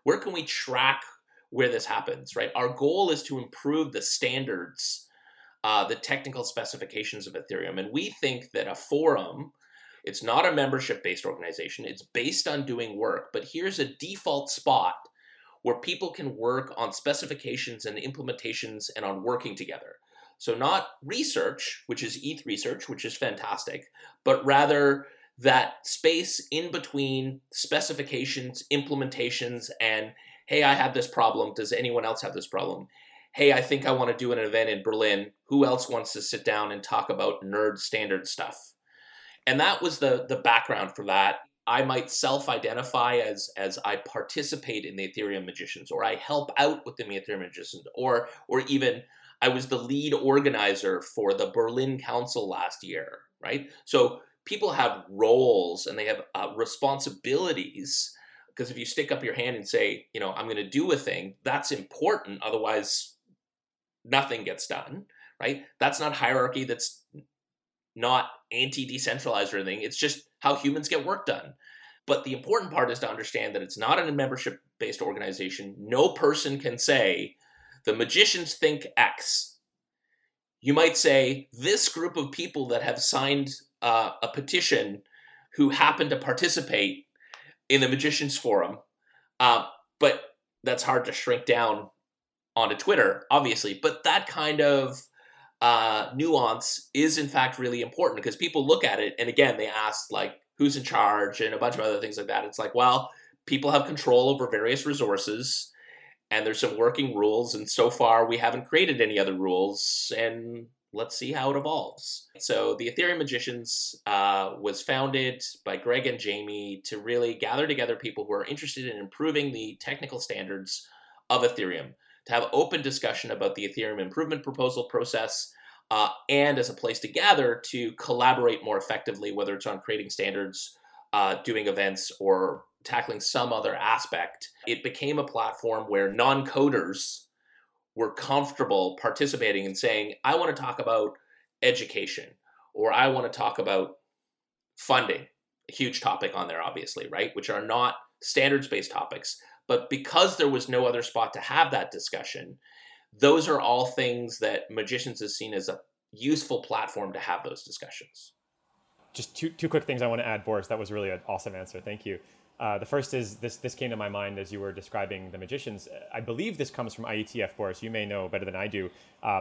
Where can we track where this happens, right? Our goal is to improve the standards, the technical specifications of Ethereum. And we think that a forum... It's not a membership-based organization. It's based on doing work. But here's a default spot where people can work on specifications and implementations and on working together. So not research, which is ETH research, which is fantastic, but rather that space in between specifications, implementations, and, hey, I have this problem. Does anyone else have this problem? Hey, I think I want to do an event in Berlin. Who else wants to sit down and talk about nerd standard stuff? And that was the background for that. I might self-identify as I participate in the Ethereum Magicians, or I help out with the Ethereum Magicians, or even I was the lead organizer for the Berlin Council last year, right? So people have roles and they have responsibilities, because if you stick up your hand and say, you know, I'm going to do a thing, that's important. Otherwise, nothing gets done, right? That's not hierarchy. That's not anti-decentralized or anything. It's just how humans get work done. But the important part is to understand that it's not a membership-based organization. No person can say, the Magicians think X. You might say, this group of people that have signed a petition who happen to participate in the Magicians Forum. But that's hard to shrink down onto Twitter, obviously. But that kind of nuance is in fact really important, because people look at it and again, they ask like, who's in charge and a bunch of other things like that. It's like, well, people have control over various resources and there's some working rules. And so far we haven't created any other rules, and let's see how it evolves. So the Ethereum Magicians was founded by Greg and Jamie to really gather together people who are interested in improving the technical standards of Ethereum, to have open discussion about the Ethereum improvement proposal process, and as a place to gather to collaborate more effectively, whether it's on creating standards, doing events, or tackling some other aspect. It became a platform where non-coders were comfortable participating and saying, I want to talk about education, or I want to talk about funding, a huge topic on there, obviously, right? Which are not standards-based topics. But because there was no other spot to have that discussion, those are all things that Magicians is seen as a useful platform to have those discussions. Just two quick things I want to add, Boris. That was really an awesome answer. Thank you. The first is this came to my mind as you were describing the Magicians. I believe this comes from IETF, Boris. You may know better than I do.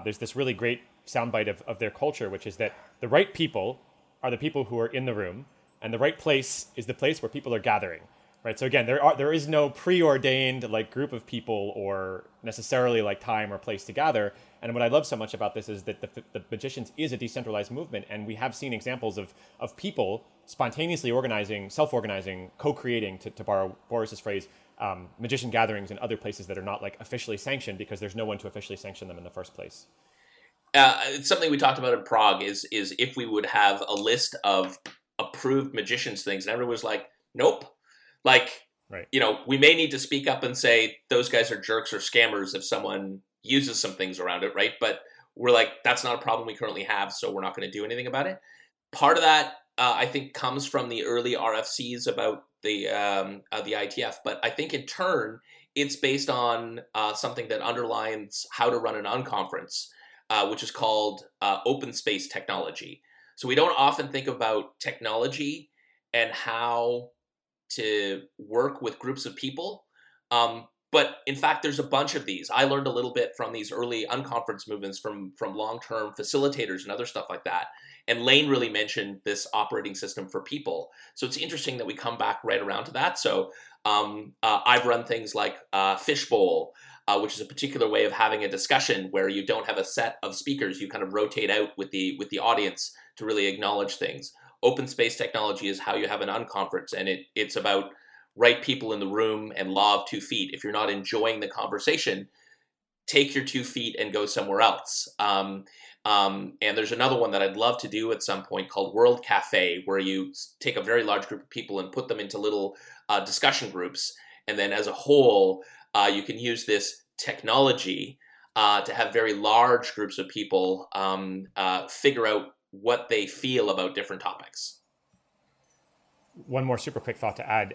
There's this really great soundbite of their culture, which is that the right people are the people who are in the room, and the right place is the place where people are gathering. Right. So again, there is no preordained like group of people or necessarily like time or place to gather. And what I love so much about this is that the Magicians is a decentralized movement. And we have seen examples of people spontaneously organizing, self-organizing, co-creating, to borrow Boris's phrase, Magician gatherings in other places that are not like officially sanctioned, because there's no one to officially sanction them in the first place. It's something we talked about in Prague is if we would have a list of approved Magicians things, and everyone was like, nope. Like, right. You know, we may need to speak up and say those guys are jerks or scammers if someone uses some things around it, right? But we're like, that's not a problem we currently have, so we're not going to do anything about it. Part of that, I think, comes from the early RFCs about the IETF. But I think in turn, it's based on something that underlines how to run an unconference, which is called open space technology. So we don't often think about technology and how to work with groups of people. But in fact, there's a bunch of these. I learned a little bit from these early unconference movements from long-term facilitators and other stuff like that. And Lane really mentioned this operating system for people. So it's interesting that we come back right around to that. So I've run things like Fishbowl, which is a particular way of having a discussion where you don't have a set of speakers. You kind of rotate out with the audience to really acknowledge things. Open space technology is how you have an unconference, and it's about right people in the room and law of 2 feet. If you're not enjoying the conversation, take your 2 feet and go somewhere else. And there's another one that I'd love to do at some point called World Cafe, where you take a very large group of people and put them into little discussion groups. And then as a whole, you can use this technology to have very large groups of people figure out what they feel about different topics. One more super quick thought to add,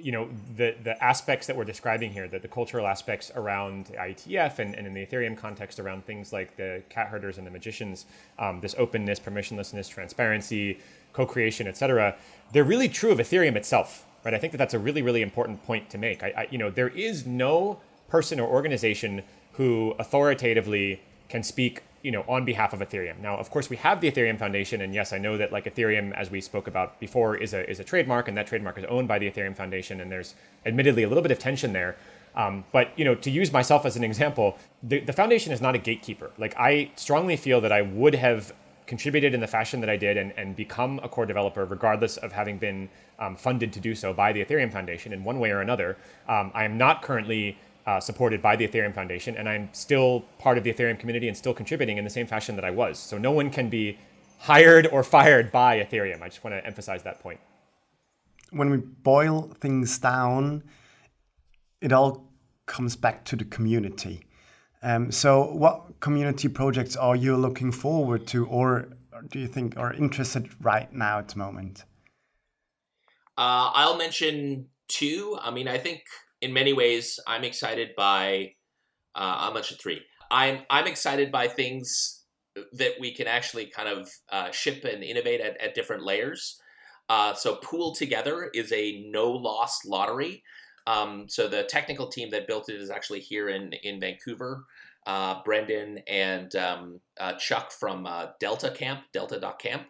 the aspects that we're describing here, the cultural aspects around IETF and in the Ethereum context around things like the cat herders and the magicians, this openness, permissionlessness, transparency, co-creation, etc. They're really true of Ethereum itself, right? I think that's a really, really important point to make. I there is no person or organization who authoritatively can speak on behalf of Ethereum. Now, of course, we have the Ethereum Foundation, and yes, I know that Ethereum, as we spoke about before, is a trademark, and that trademark is owned by the Ethereum Foundation, and there's admittedly a little bit of tension there. But to use myself as an example, the foundation is not a gatekeeper. I strongly feel that I would have contributed in the fashion that I did and become a core developer, regardless of having been funded to do so by the Ethereum Foundation in one way or another. I am not currently supported by the Ethereum Foundation, and I'm still part of the Ethereum community and still contributing in the same fashion that I was. So no one can be hired or fired by Ethereum. I just want to emphasize that point. When we boil things down, it all comes back to the community. So what community projects are you looking forward to, or do you think are interested right now at the moment? I'll mention two. I think in many ways, I'm excited by, I'll mention three. I'm excited by things that we can actually kind of ship and innovate at different layers. So Pool Together is a no-loss lottery. So the technical team that built it is actually here in Vancouver. Brendan and Chuck from Delta.camp.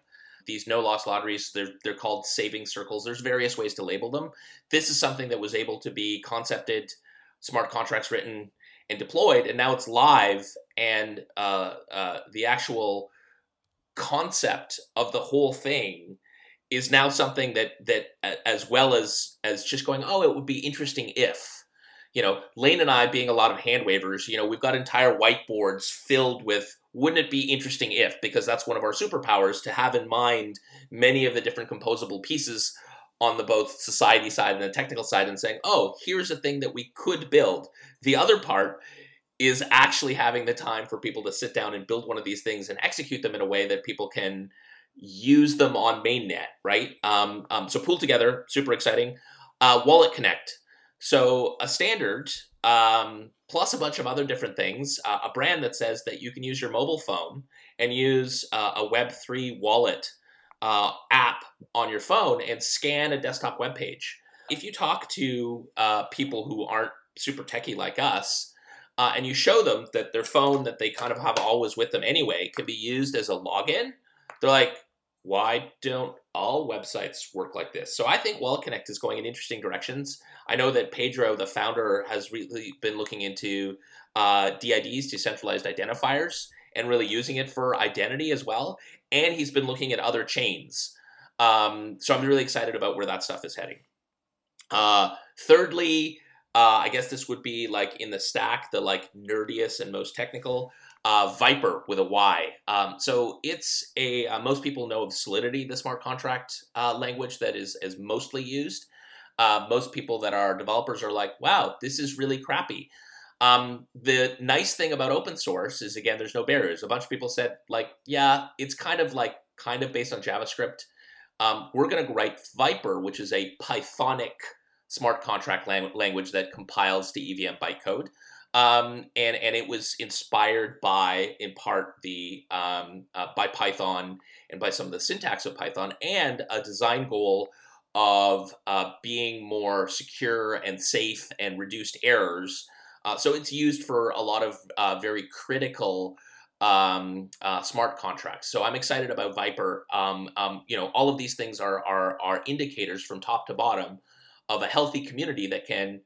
These no-loss lotteries, they're called saving circles. There's various ways to label them. This is something that was able to be concepted, smart contracts written and deployed, and now it's live. And the actual concept of the whole thing is now something that as well as just going, oh, it would be interesting if, Lane and I being a lot of hand wavers, we've got entire whiteboards filled with, wouldn't it be interesting if, because that's one of our superpowers, to have in mind many of the different composable pieces on the both society side and the technical side and saying, oh, here's a thing that we could build. The other part is actually having the time for people to sit down and build one of these things and execute them in a way that people can use them on mainnet, right? So Pool Together, super exciting. WalletConnect. So a standard, plus a bunch of other different things, a brand that says that you can use your mobile phone and use a Web3 wallet app on your phone and scan a desktop web page. If you talk to people who aren't super techie like us, and you show them that their phone that they kind of have always with them anyway can be used as a login, they're like, why don't all websites work like this? So I think WalletConnect is going in interesting directions. I know that Pedro, the founder, has really been looking into DIDs, decentralized identifiers, and really using it for identity as well. And he's been looking at other chains. So I'm really excited about where that stuff is heading. Thirdly, I guess this would be in the stack, the nerdiest and most technical, Viper with a Y. So it's most people know of Solidity, the smart contract language that is mostly used. Most people that are developers are like, wow, this is really crappy. The nice thing about open source is, again, there's no barriers. A bunch of people said yeah, it's kind of based on JavaScript. We're going to write Viper, which is a Pythonic smart contract language that compiles to EVM bytecode. And it was inspired by, in part, the by Python and by some of the syntax of Python, and a design goal of being more secure and safe and reduced errors. So it's used for a lot of very critical smart contracts. So I'm excited about Viper. You know, all of these things are indicators from top to bottom of a healthy community that can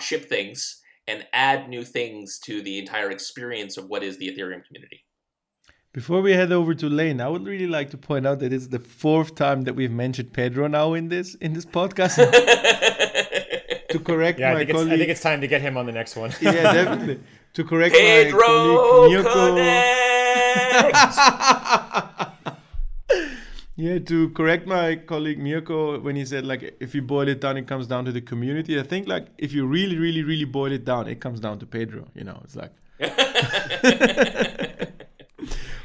ship things and add new things to the entire experience of what is the Ethereum community. Before we head over to Lane, I would really like to point out that it's the fourth time that we've mentioned Pedro now in this podcast. To correct my colleague, I think it's time to get him on the next one. Yeah, definitely. To correct Pedro, my colleague Miyoko. Yeah, to correct my colleague Miyoko when he said, like, if you boil it down, it comes down to the community. I think, like, if you really, really, really boil it down, it comes down to Pedro. You know, it's like.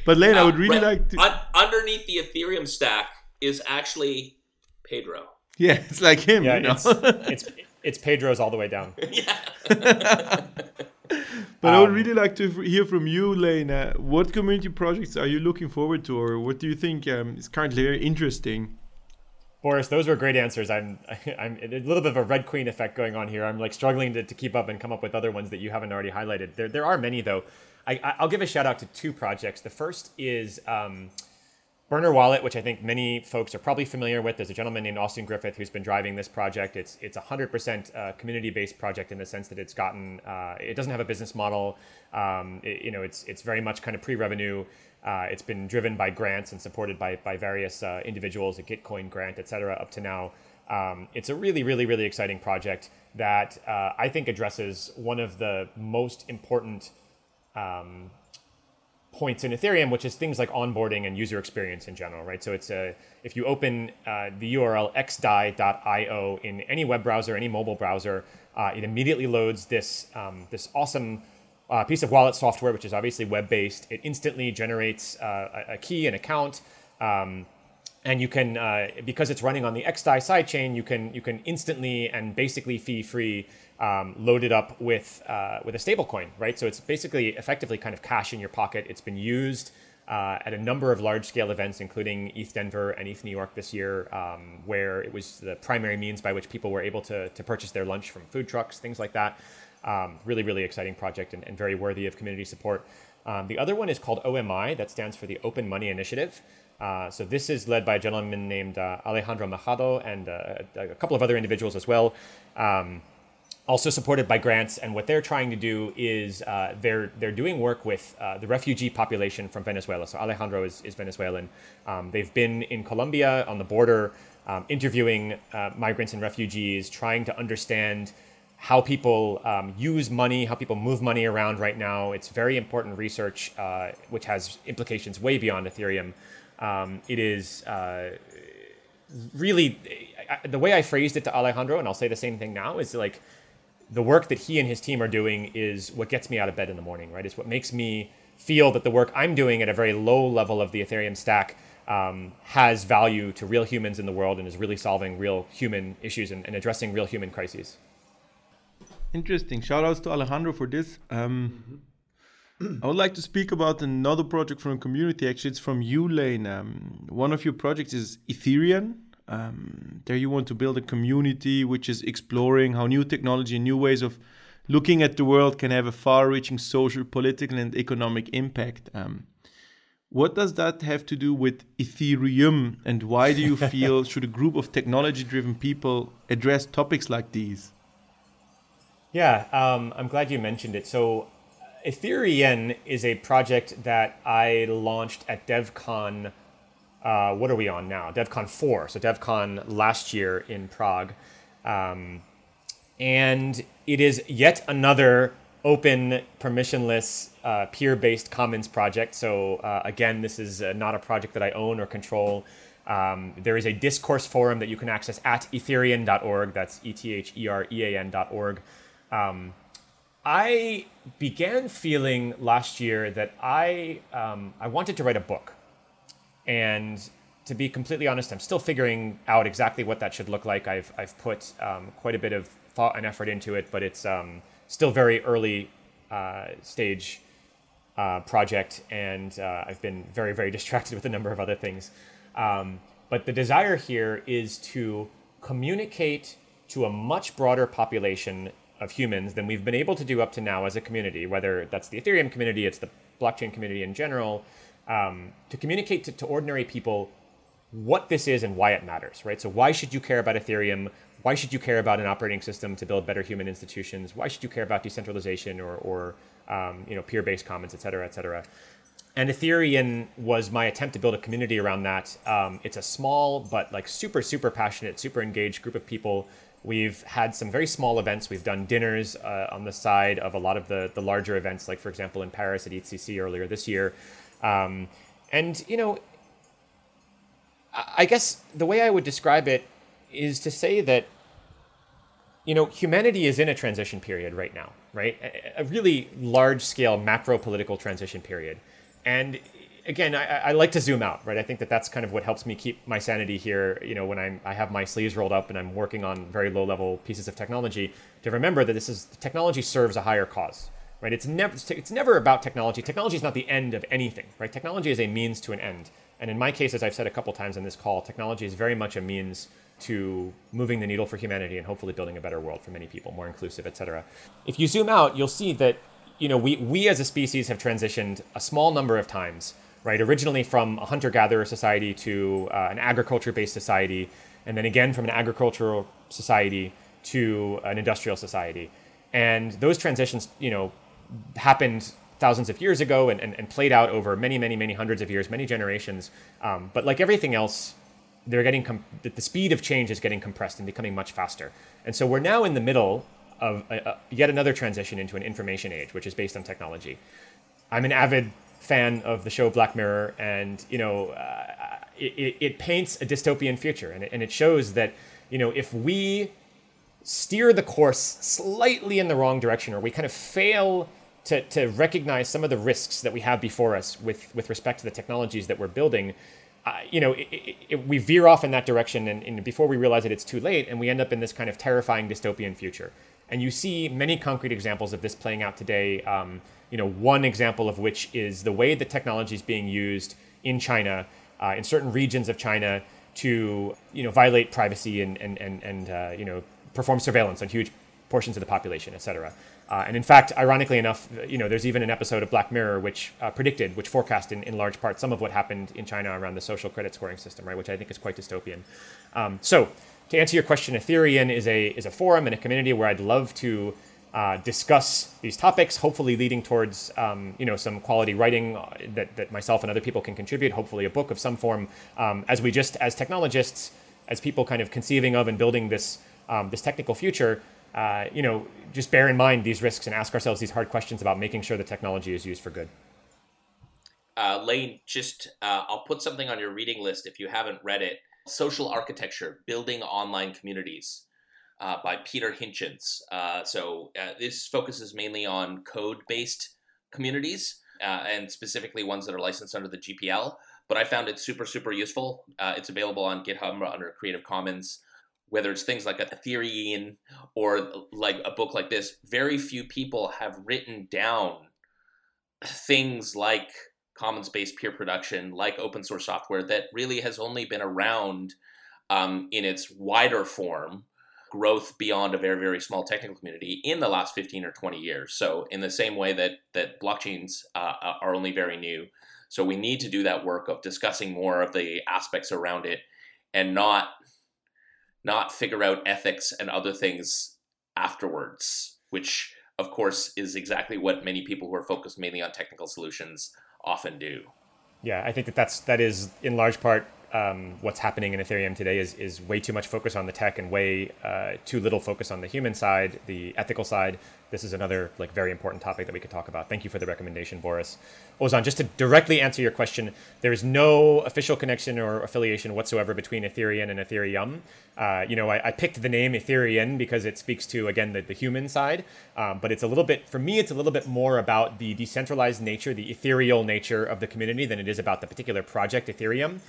But Lane, I would really like to. Underneath the Ethereum stack is actually Pedro. Yeah, it's like him. Yeah, you know? it's Pedro's all the way down. Yeah. But I would really like to hear from you, Lane. What community projects are you looking forward to, or what do you think is currently very interesting? Boris, those were great answers. I'm a little bit of a Red Queen effect going on here. I'm like struggling to keep up and come up with other ones that you haven't already highlighted. There are many though. I'll give a shout out to two projects. The first is Burner Wallet, which I think many folks are probably familiar with. There's a gentleman named Austin Griffith who's been driving this project. It's 100% community-based project in the sense that it's gotten, it doesn't have a business model. It's very much kind of pre-revenue. It's been driven by grants and supported by various individuals, a Gitcoin grant, et cetera, up to now. It's a really, really, really exciting project that I think addresses one of the most important points in Ethereum, which is things like onboarding and user experience in general, right? So it's if you open the URL xdai.io in any web browser, any mobile browser, it immediately loads this this awesome piece of wallet software, which is obviously web-based. It instantly generates a key, an account, and you can because it's running on the xdai sidechain, you can instantly and basically fee-free load it up with a stablecoin, right? So it's basically effectively kind of cash in your pocket. It's been used at a number of large-scale events, including ETH Denver and ETH New York this year, where it was the primary means by which people were able to purchase their lunch from food trucks, things like that. Really, really exciting project and very worthy of community support. The other one is called OMI. That stands for the Open Money Initiative. So this is led by a gentleman named Alejandro Machado and a couple of other individuals as well. Also supported by grants, and what they're trying to do is they're doing work with the refugee population from Venezuela. So Alejandro is Venezuelan. They've been in Colombia on the border, interviewing migrants and refugees, trying to understand how people use money, how people move money around right now. It's very important research, which has implications way beyond Ethereum. It is really, the way I phrased it to Alejandro, and I'll say the same thing now, is like, the work that he and his team are doing is what gets me out of bed in the morning, right? It's what makes me feel that the work I'm doing at a very low level of the Ethereum stack has value to real humans in the world and is really solving real human issues and addressing real human crises. Interesting. Shout outs to Alejandro for this. I would like to speak about another project from a community. Actually, it's from you, Lane. One of your projects is Ethereum. There you want to build a community which is exploring how new technology and new ways of looking at the world can have a far-reaching social, political, and economic impact. What does that have to do with Ethereum, and why do you feel should a group of technology-driven people address topics like these? Yeah, I'm glad you mentioned it. So Ethereum is a project that I launched at DevCon. What are we on now? DevCon 4, so DevCon last year in Prague. And it is yet another open, permissionless, peer-based commons project. So again, this is not a project that I own or control. There is a discourse forum that you can access at ethereum.org. That's etherean.org. I began feeling last year that I wanted to write a book. And to be completely honest, I'm still figuring out exactly what that should look like. I've put quite a bit of thought and effort into it, but still very early stage project, and I've been very, very distracted with a number of other things. But the desire here is to communicate to a much broader population of humans than we've been able to do up to now as a community, whether that's the Ethereum community, it's the blockchain community in general, to communicate to ordinary people what this is and why it matters, right? So why should you care about Ethereum? Why should you care about an operating system to build better human institutions? Why should you care about decentralization or peer-based commons, et cetera, et cetera? And Ethereum was my attempt to build a community around that. It's a small but like super, super passionate, super engaged group of people. We've had some very small events. We've done dinners on the side of a lot of the larger events, like for example in Paris at ETCC earlier this year. I guess the way I would describe it is to say that, humanity is in a transition period right now, right? A really large-scale macro-political transition period. And again, I like to zoom out, right? I think that's kind of what helps me keep my sanity here, when I have my sleeves rolled up and I'm working on very low-level pieces of technology, to remember that technology serves a higher cause, right? It's never about technology. Technology is not the end of anything, right? Technology is a means to an end. And in my case, as I've said a couple times on this call, technology is very much a means to moving the needle for humanity and hopefully building a better world for many people, more inclusive, et cetera. If you zoom out, you'll see that, we as a species have transitioned a small number of times, right? Originally from a hunter-gatherer society to an agriculture-based society, and then again from an agricultural society to an industrial society. And those transitions, happened thousands of years ago and played out over many, many, many hundreds of years, many generations. But like everything else, the speed of change is getting compressed and becoming much faster. And so we're now in the middle of yet another transition into an information age, which is based on technology. I'm an avid fan of the show Black Mirror, and it paints a dystopian future, and it shows that if we steer the course slightly in the wrong direction, or we kind of fail to recognize some of the risks that we have before us with respect to the technologies that we're building, we veer off in that direction, and before we realize it, it's too late, and we end up in this kind of terrifying dystopian future. And you see many concrete examples of this playing out today. One example of which is the way that technology is being used in China, in certain regions of China, to violate privacy and perform surveillance on huge portions of the population, et cetera. And in fact, ironically enough, there's even an episode of Black Mirror which forecast in large part some of what happened in China around the social credit scoring system, right? Which I think is quite dystopian. So to answer your question, Ethereum is a forum and a community where I'd love to discuss these topics, hopefully leading towards some quality writing that myself and other people can contribute, hopefully a book of some form, as technologists, as people kind of conceiving of and building this technical future. Just bear in mind these risks and ask ourselves these hard questions about making sure the technology is used for good. Lane, I'll put something on your reading list if you haven't read it. Social Architecture, Building Online Communities by Peter Hinchins. This focuses mainly on code-based communities and specifically ones that are licensed under the GPL. But I found it super, super useful. It's available on GitHub under Creative Commons. Whether it's things like Ethereum or like a book like this, very few people have written down things like commons-based peer production, like open source software that really has only been around in its wider form, growth beyond a very, very small technical community in the last 15 or 20 years. So in the same way that blockchains are only very new. So we need to do that work of discussing more of the aspects around it and not figure out ethics and other things afterwards, which of course is exactly what many people who are focused mainly on technical solutions often do. Yeah, I think that is in large part what's happening in Ethereum today is way too much focus on the tech and way too little focus on the human side, the ethical side. This is another very important topic that we could talk about. Thank you for the recommendation, Boris. Ozan, just to directly answer your question, there is no official connection or affiliation whatsoever between Ethereum and Ethereum. I picked the name Ethereum because it speaks to, again, the human side. But it's a little bit, for me, it's a little bit more about the decentralized nature, the ethereal nature of the community than it is about the particular project Ethereum.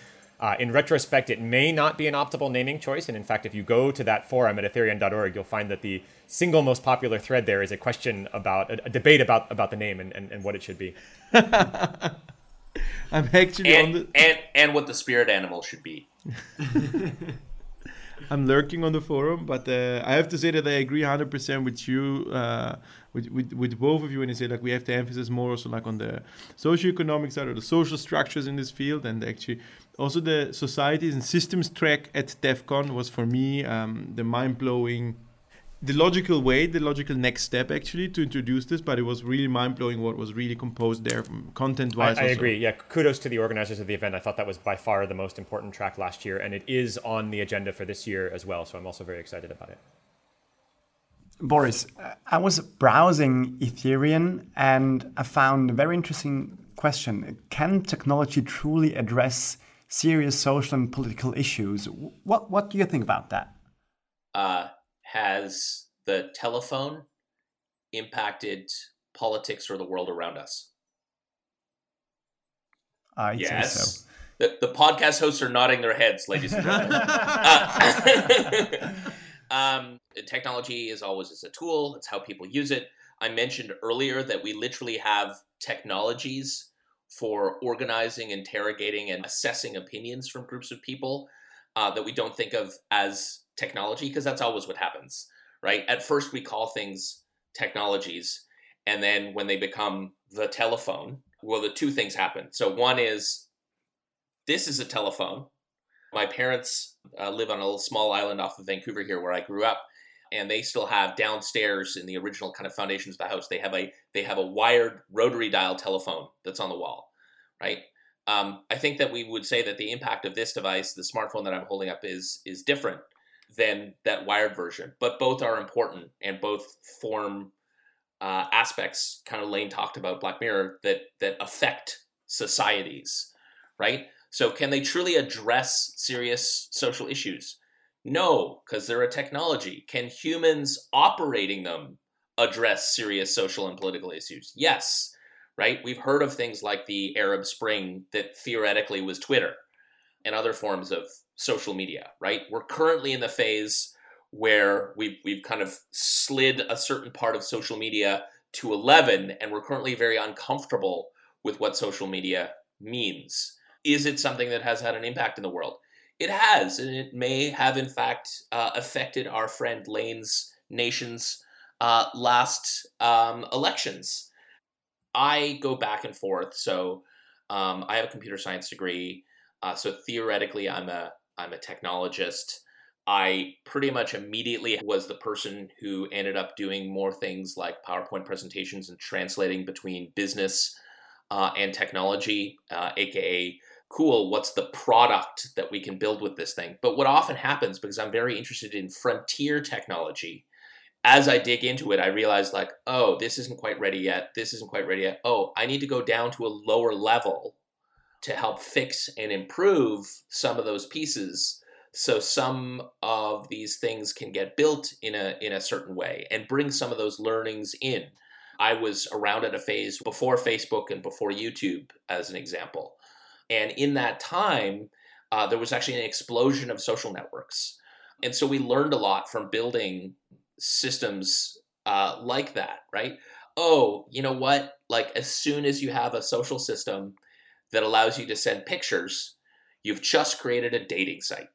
In retrospect, it may not be an optimal naming choice. And in fact, if you go to that forum at ethereum.org, you'll find that the single most popular thread there is a question about, a debate about the name and what it should be. I'm actually on the... And what the spirit animal should be. I'm lurking on the forum, but I have to say that I agree 100% with you, with both of you, when you say like we have to emphasize more also like on the socioeconomic side or the social structures in this field, and actually also the societies and systems track at DEF CON was for me the mind-blowing, the logical way, the logical next step actually to introduce this, but it was really mind-blowing what was really composed there from content-wise. I agree. Yeah, kudos to the organizers of the event. I thought that was by far the most important track last year, and it is on the agenda for this year as well, so I'm also very excited about it. Boris, I was browsing Ethereum and I found a very interesting question. Can technology truly address serious social and political issues? What do you think about that? Has the telephone impacted politics or the world around us? Yes. The podcast hosts are nodding their heads, ladies and gentlemen. Technology is always a tool. It's how people use it. I mentioned earlier that we literally have technologies for organizing, interrogating, and assessing opinions from groups of people that we don't think of as technology, because that's always what happens, right? At first, we call things technologies, and then when they become the telephone, well, the two things happen. So one is, this is a telephone. My parents live on a little small island off of Vancouver here where I grew up, and they still have downstairs in the original kind of foundations of the house, they have a wired rotary dial telephone that's on the wall, right? I think that we would say that the impact of this device, the smartphone that I'm holding up, is different than that wired version, but both are important and both form aspects, kind of Lane talked about Black Mirror, that affect societies, right? So can they truly address serious social issues? No, because they're a technology. Can humans operating them address serious social and political issues? Yes, right? We've heard of things like the Arab Spring that theoretically was Twitter and other forms of social media, right? We're currently in the phase where we've kind of slid a certain part of social media to 11, and we're currently very uncomfortable with what social media means. Is it something that has had an impact in the world? It has, and it may have, in fact, affected our friend Lane's nation's last elections. I go back and forth, so I have a computer science degree, so theoretically I'm a technologist. I pretty much immediately was the person who ended up doing more things like PowerPoint presentations and translating between business and technology, aka, cool, what's the product that we can build with this thing? But what often happens, because I'm very interested in frontier technology, as I dig into it, I realize like, oh, this isn't quite ready yet. This isn't quite ready yet. Oh, I need to go down to a lower level to help fix and improve some of those pieces, so some of these things can get built in a certain way and bring some of those learnings in. I was around at a phase before Facebook and before YouTube, as an example. And in that time, there was actually an explosion of social networks. And so we learned a lot from building systems like that, right? Oh, you know what? Like, as soon as you have a social system that allows you to send pictures, you've just created a dating site.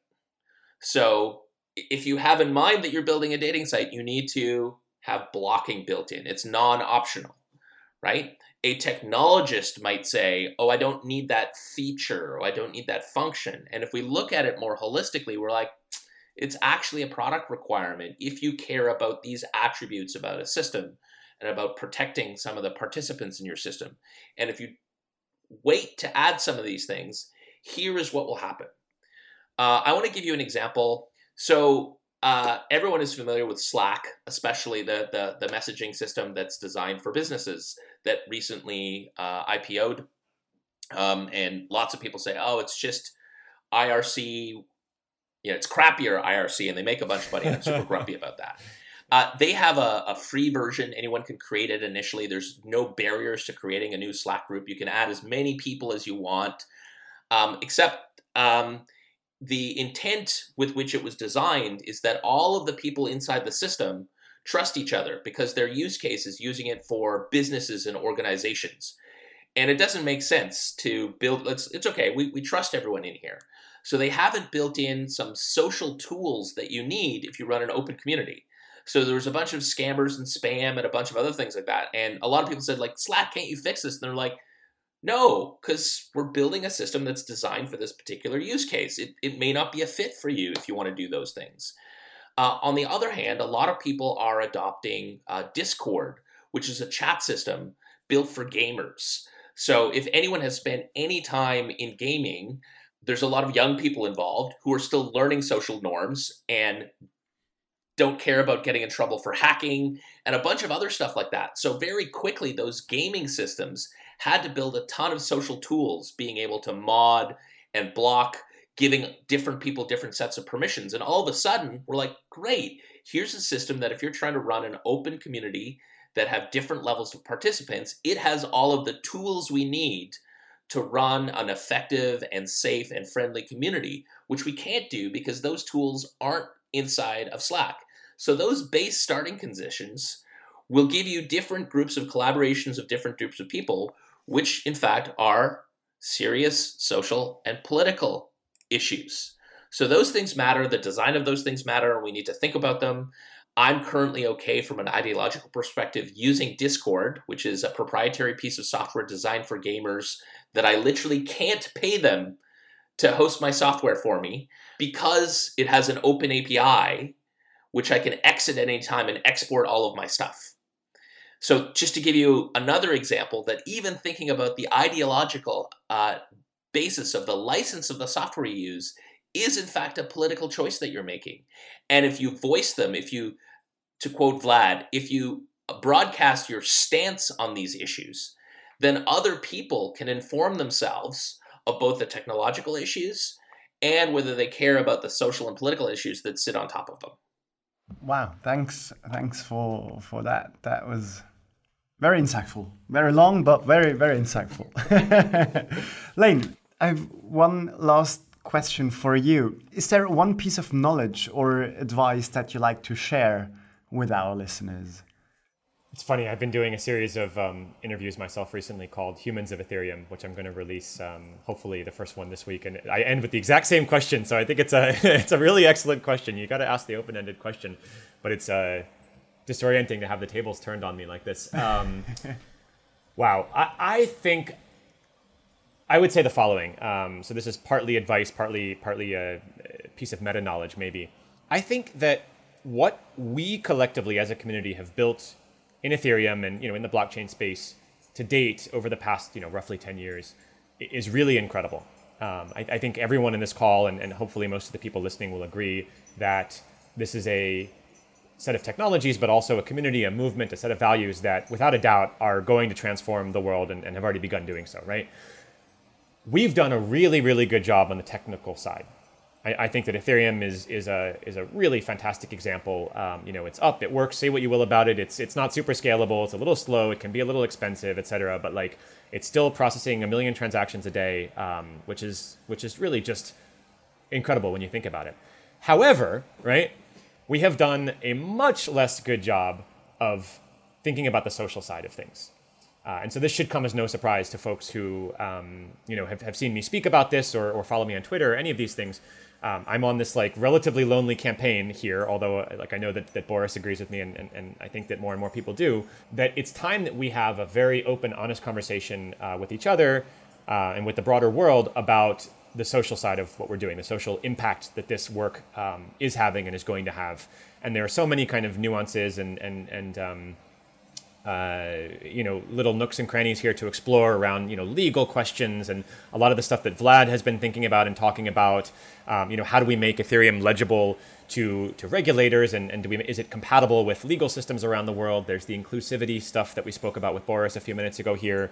So if you have in mind that you're building a dating site, you need to have blocking built in. It's non-optional, right? A technologist might say, oh, I don't need that feature, or I don't need that function. And if we look at it more holistically, we're like, it's actually a product requirement if you care about these attributes about a system and about protecting some of the participants in your system. And if you wait to add some of these things, here is what will happen. I want to give you an example. So everyone is familiar with Slack, especially the messaging system that's designed for businesses that recently IPO'd. And lots of people say, oh, it's just IRC. You know, it's crappier IRC, and they make a bunch of money, and I'm super grumpy about that. They have a free version. Anyone can create it initially. There's no barriers to creating a new Slack group. You can add as many people as you want, except The intent with which it was designed is that all of the people inside the system trust each other because their use case is using it for businesses and organizations. And it doesn't make sense to build, it's okay, we trust everyone in here. So they haven't built in some social tools that you need if you run an open community. So there was a bunch of scammers and spam and a bunch of other things like that. And a lot of people said, like, Slack, can't you fix this? And they're like, no, because we're building a system that's designed for this particular use case. It may not be a fit for you if you want to do those things. On the other hand, a lot of people are adopting Discord, which is a chat system built for gamers. So if anyone has spent any time in gaming, there's a lot of young people involved who are still learning social norms and don't care about getting in trouble for hacking and a bunch of other stuff like that. So very quickly, those gaming systems had to build a ton of social tools, being able to mod and block, giving different people different sets of permissions. And all of a sudden, we're like, great, here's a system that if you're trying to run an open community that have different levels of participants, it has all of the tools we need to run an effective and safe and friendly community, which we can't do because those tools aren't inside of Slack. So those base starting conditions will give you different groups of collaborations of different groups of people, which in fact are serious social and political issues. So those things matter, the design of those things matter, and we need to think about them. I'm currently okay from an ideological perspective using Discord, which is a proprietary piece of software designed for gamers that I literally can't pay them to host my software for me because it has an open API, which I can exit at any time and export all of my stuff. So just to give you another example that even thinking about the ideological basis of the license of the software you use is in fact a political choice that you're making. And if you voice them, if you, to quote Vlad, if you broadcast your stance on these issues, then other people can inform themselves of both the technological issues and whether they care about the social and political issues that sit on top of them. Wow, thanks for that. That was very insightful. Very long, but very, very insightful. Lane, I have one last question for you. Is there one piece of knowledge or advice that you like to share with our listeners? It's funny, I've been doing a series of interviews myself recently called Humans of Ethereum, which I'm going to release hopefully the first one this week. And I end with the exact same question. So I think it's a really excellent question. You got to ask the open-ended question, but it's disorienting to have the tables turned on me like this. Wow. I think I would say the following. So this is partly advice, partly a piece of meta-knowledge maybe. I think that what we collectively as a community have built in Ethereum and, you know, in the blockchain space to date over the past, you know, roughly 10 years is really incredible. I think everyone in this call and hopefully most of the people listening will agree that this is a set of technologies, but also a community, a movement, a set of values that without a doubt are going to transform the world and have already begun doing so, right? We've done a really, really good job on the technical side. I think that Ethereum is a really fantastic example. You know, it's up, it works. Say what you will about it. It's not super scalable. It's a little slow. It can be a little expensive, etc. But like, it's still processing 1 million transactions a day, which is really just incredible when you think about it. However, right, we have done a much less good job of thinking about the social side of things. And so this should come as no surprise to folks who, you know, have seen me speak about this or follow me on Twitter or any of these things. I'm on this like relatively lonely campaign here, although like I know that Boris agrees with me and I think that more and more people do, that it's time that we have a very open, honest conversation with each other and with the broader world about the social side of what we're doing, the social impact that this work is having and is going to have. And there are so many kind of nuances and you know, little nooks and crannies here to explore around, you know, legal questions and a lot of the stuff that Vlad has been thinking about and talking about, you know, how do we make Ethereum legible to regulators and is it compatible with legal systems around the world? There's the inclusivity stuff that we spoke about with Boris a few minutes ago here.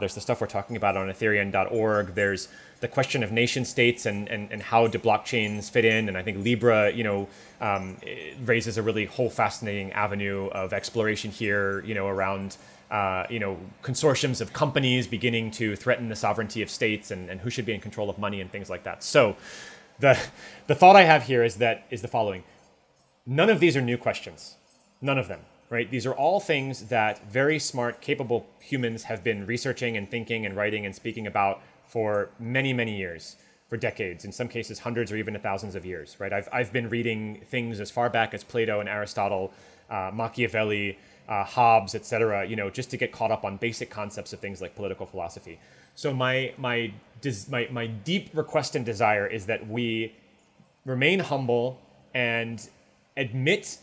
There's the stuff we're talking about on Ethereum.org. There's the question of nation states and how do blockchains fit in? And I think Libra, you know, raises a really whole fascinating avenue of exploration here, you know, around consortiums of companies beginning to threaten the sovereignty of states and who should be in control of money and things like that. So the thought I have here is the following. None of these are new questions. None of them, right? These are all things that very smart, capable humans have been researching and thinking and writing and speaking about for many, many years, for decades, in some cases hundreds or even thousands of years, right? I've been reading things as far back as Plato and Aristotle, Machiavelli, Hobbes, etc., just to get caught up on basic concepts of things like political philosophy. So my deep request and desire is that we remain humble and admit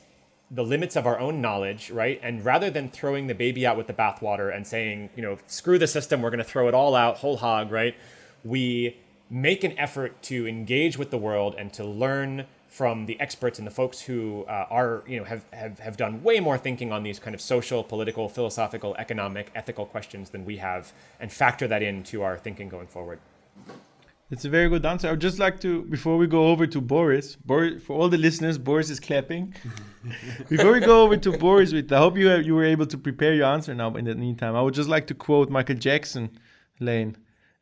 the limits of our own knowledge, right? And rather than throwing the baby out with the bathwater and saying, screw the system, we're going to throw it all out whole hog, right? We make an effort to engage with the world and to learn from the experts and the folks who have done way more thinking on these kind of social, political, philosophical, economic, ethical questions than we have, and factor that into our thinking going forward. It's a very good answer. I would just like to, before we go over to Boris, for all the listeners, Boris is clapping. Before we go over to Boris, I hope you were able to prepare your answer now in the meantime. I would just like to quote Michael Jackson, Lane.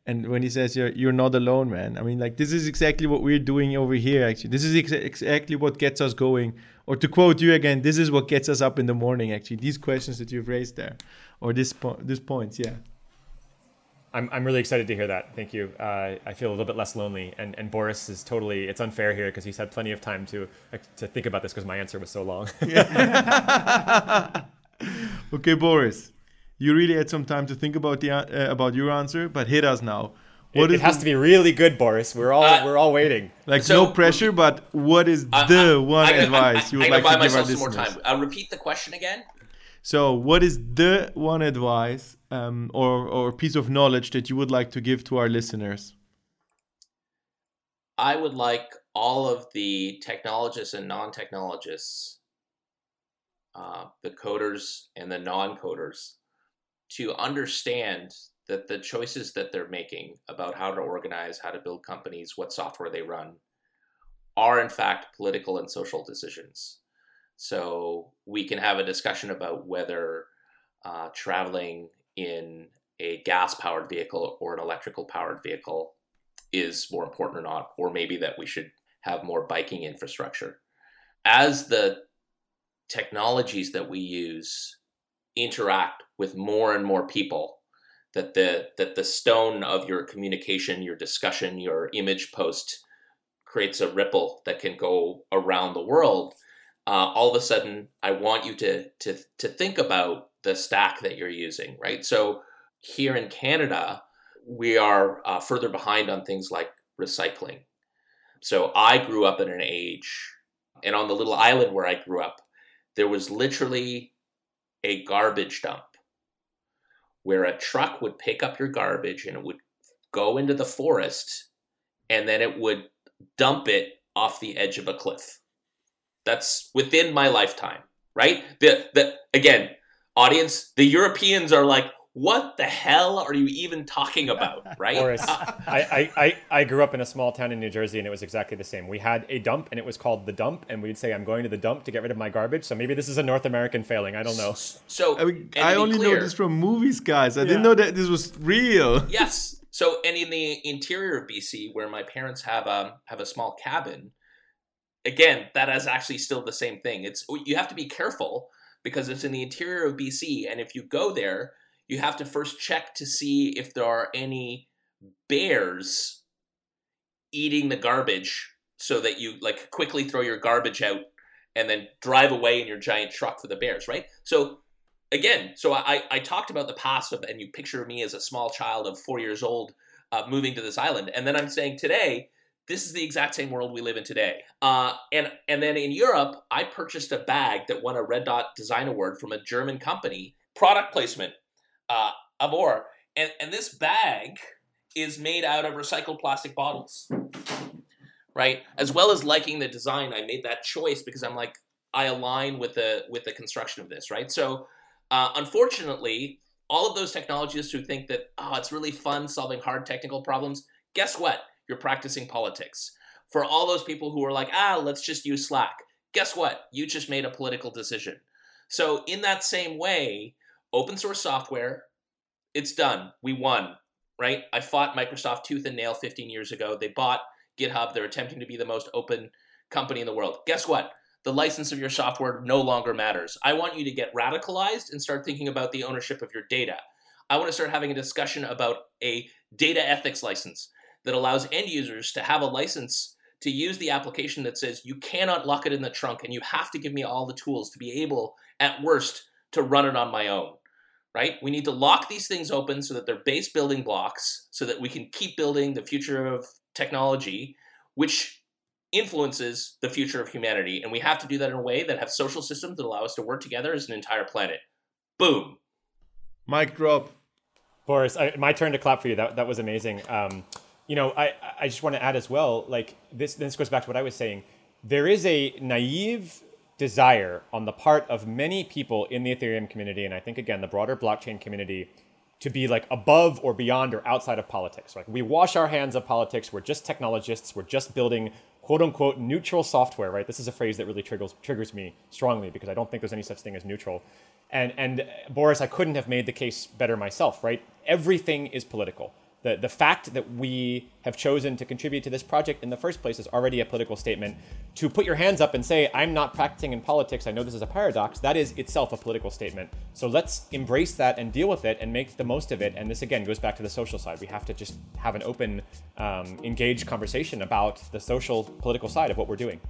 And when he says, you're not alone, man. I mean, this is exactly what we're doing over here, actually. This is exactly what gets us going. Or to quote you again, this is what gets us up in the morning, actually. These questions that you've raised there, or these points, yeah. I'm really excited to hear that. Thank you. I feel a little bit less lonely. And Boris is totally, it's unfair here because he's had plenty of time to think about this because my answer was so long. Okay, Boris. You really had some time to think about your answer, but hit us now. It has to be really good, Boris. We're all waiting. No pressure, but what is advice you would like to give our listeners? Some more time. I'll repeat the question again. So, what is the one advice or piece of knowledge that you would like to give to our listeners? I would like all of the technologists and non-technologists, the coders and the non-coders, to understand that the choices that they're making about how to organize, how to build companies, what software they run, are in fact political and social decisions. So we can have a discussion about whether traveling in a gas-powered vehicle or an electrical-powered vehicle is more important or not, or maybe that we should have more biking infrastructure. As the technologies that we use interact with more and more people, that the stone of your communication, your discussion, your image post creates a ripple that can go around the world. All of a sudden, I want you to think about the stack that you're using, right? So here in Canada, we are further behind on things like recycling. So I grew up in an age, and on the little island where I grew up, there was literally a garbage dump where a truck would pick up your garbage and it would go into the forest and then it would dump it off the edge of a cliff. That's within my lifetime, right? Again, audience, the Europeans are like, what the hell are you even talking about, right? Boris, I grew up in a small town in New Jersey and it was exactly the same. We had a dump and it was called the dump, and we'd say, I'm going to the dump to get rid of my garbage. So maybe this is a North American failing. I don't know. So I only know this from movies, guys. I didn't know that this was real. Yes. So, and in the interior of BC, where my parents have a small cabin, again, that is actually still the same thing. You have to be careful because it's in the interior of BC, and if you go there, you have to first check to see if there are any bears eating the garbage so that you quickly throw your garbage out and then drive away in your giant truck for the bears, right? So again, I talked about the past and you picture me as a small child of 4 years old moving to this island. And then I'm saying today, this is the exact same world we live in today. And then in Europe, I purchased a bag that won a Red Dot Design Award from a German company, product placement. Abor. And this bag is made out of recycled plastic bottles, right? As well as liking the design, I made that choice because I'm like, I align with the construction of this, right? So unfortunately, all of those technologists who think that, it's really fun solving hard technical problems, guess what? You're practicing politics. For all those people who are like, let's just use Slack, guess what? You just made a political decision. So in that same way, open source software. It's done. We won, right? I fought Microsoft tooth and nail 15 years ago. They bought GitHub. They're attempting to be the most open company in the world. Guess what? The license of your software no longer matters. I want you to get radicalized and start thinking about the ownership of your data. I want to start having a discussion about a data ethics license that allows end users to have a license to use the application that says you cannot lock it in the trunk and you have to give me all the tools to be able, at worst, to run it on my own, right? We need to lock these things open so that they're base building blocks so that we can keep building the future of technology, which influences the future of humanity. And we have to do that in a way that have social systems that allow us to work together as an entire planet. Boom. Mic drop. Boris, my turn to clap for you. That was amazing. I just want to add as well, like this goes back to what I was saying. There is a naive desire on the part of many people in the Ethereum community, and I think, again, the broader blockchain community, to be like above or beyond or outside of politics. Like, we wash our hands of politics. We're just technologists. We're just building quote-unquote neutral software, right? This is a phrase that really triggers me strongly because I don't think there's any such thing as neutral. And Boris, I couldn't have made the case better myself, right? Everything is political. The fact that we have chosen to contribute to this project in the first place is already a political statement. To put your hands up and say, I'm not practicing in politics, I know this is a paradox, that is itself a political statement. So let's embrace that and deal with it and make the most of it. And this, again, goes back to the social side. We have to just have an open, engaged conversation about the social, political side of what we're doing.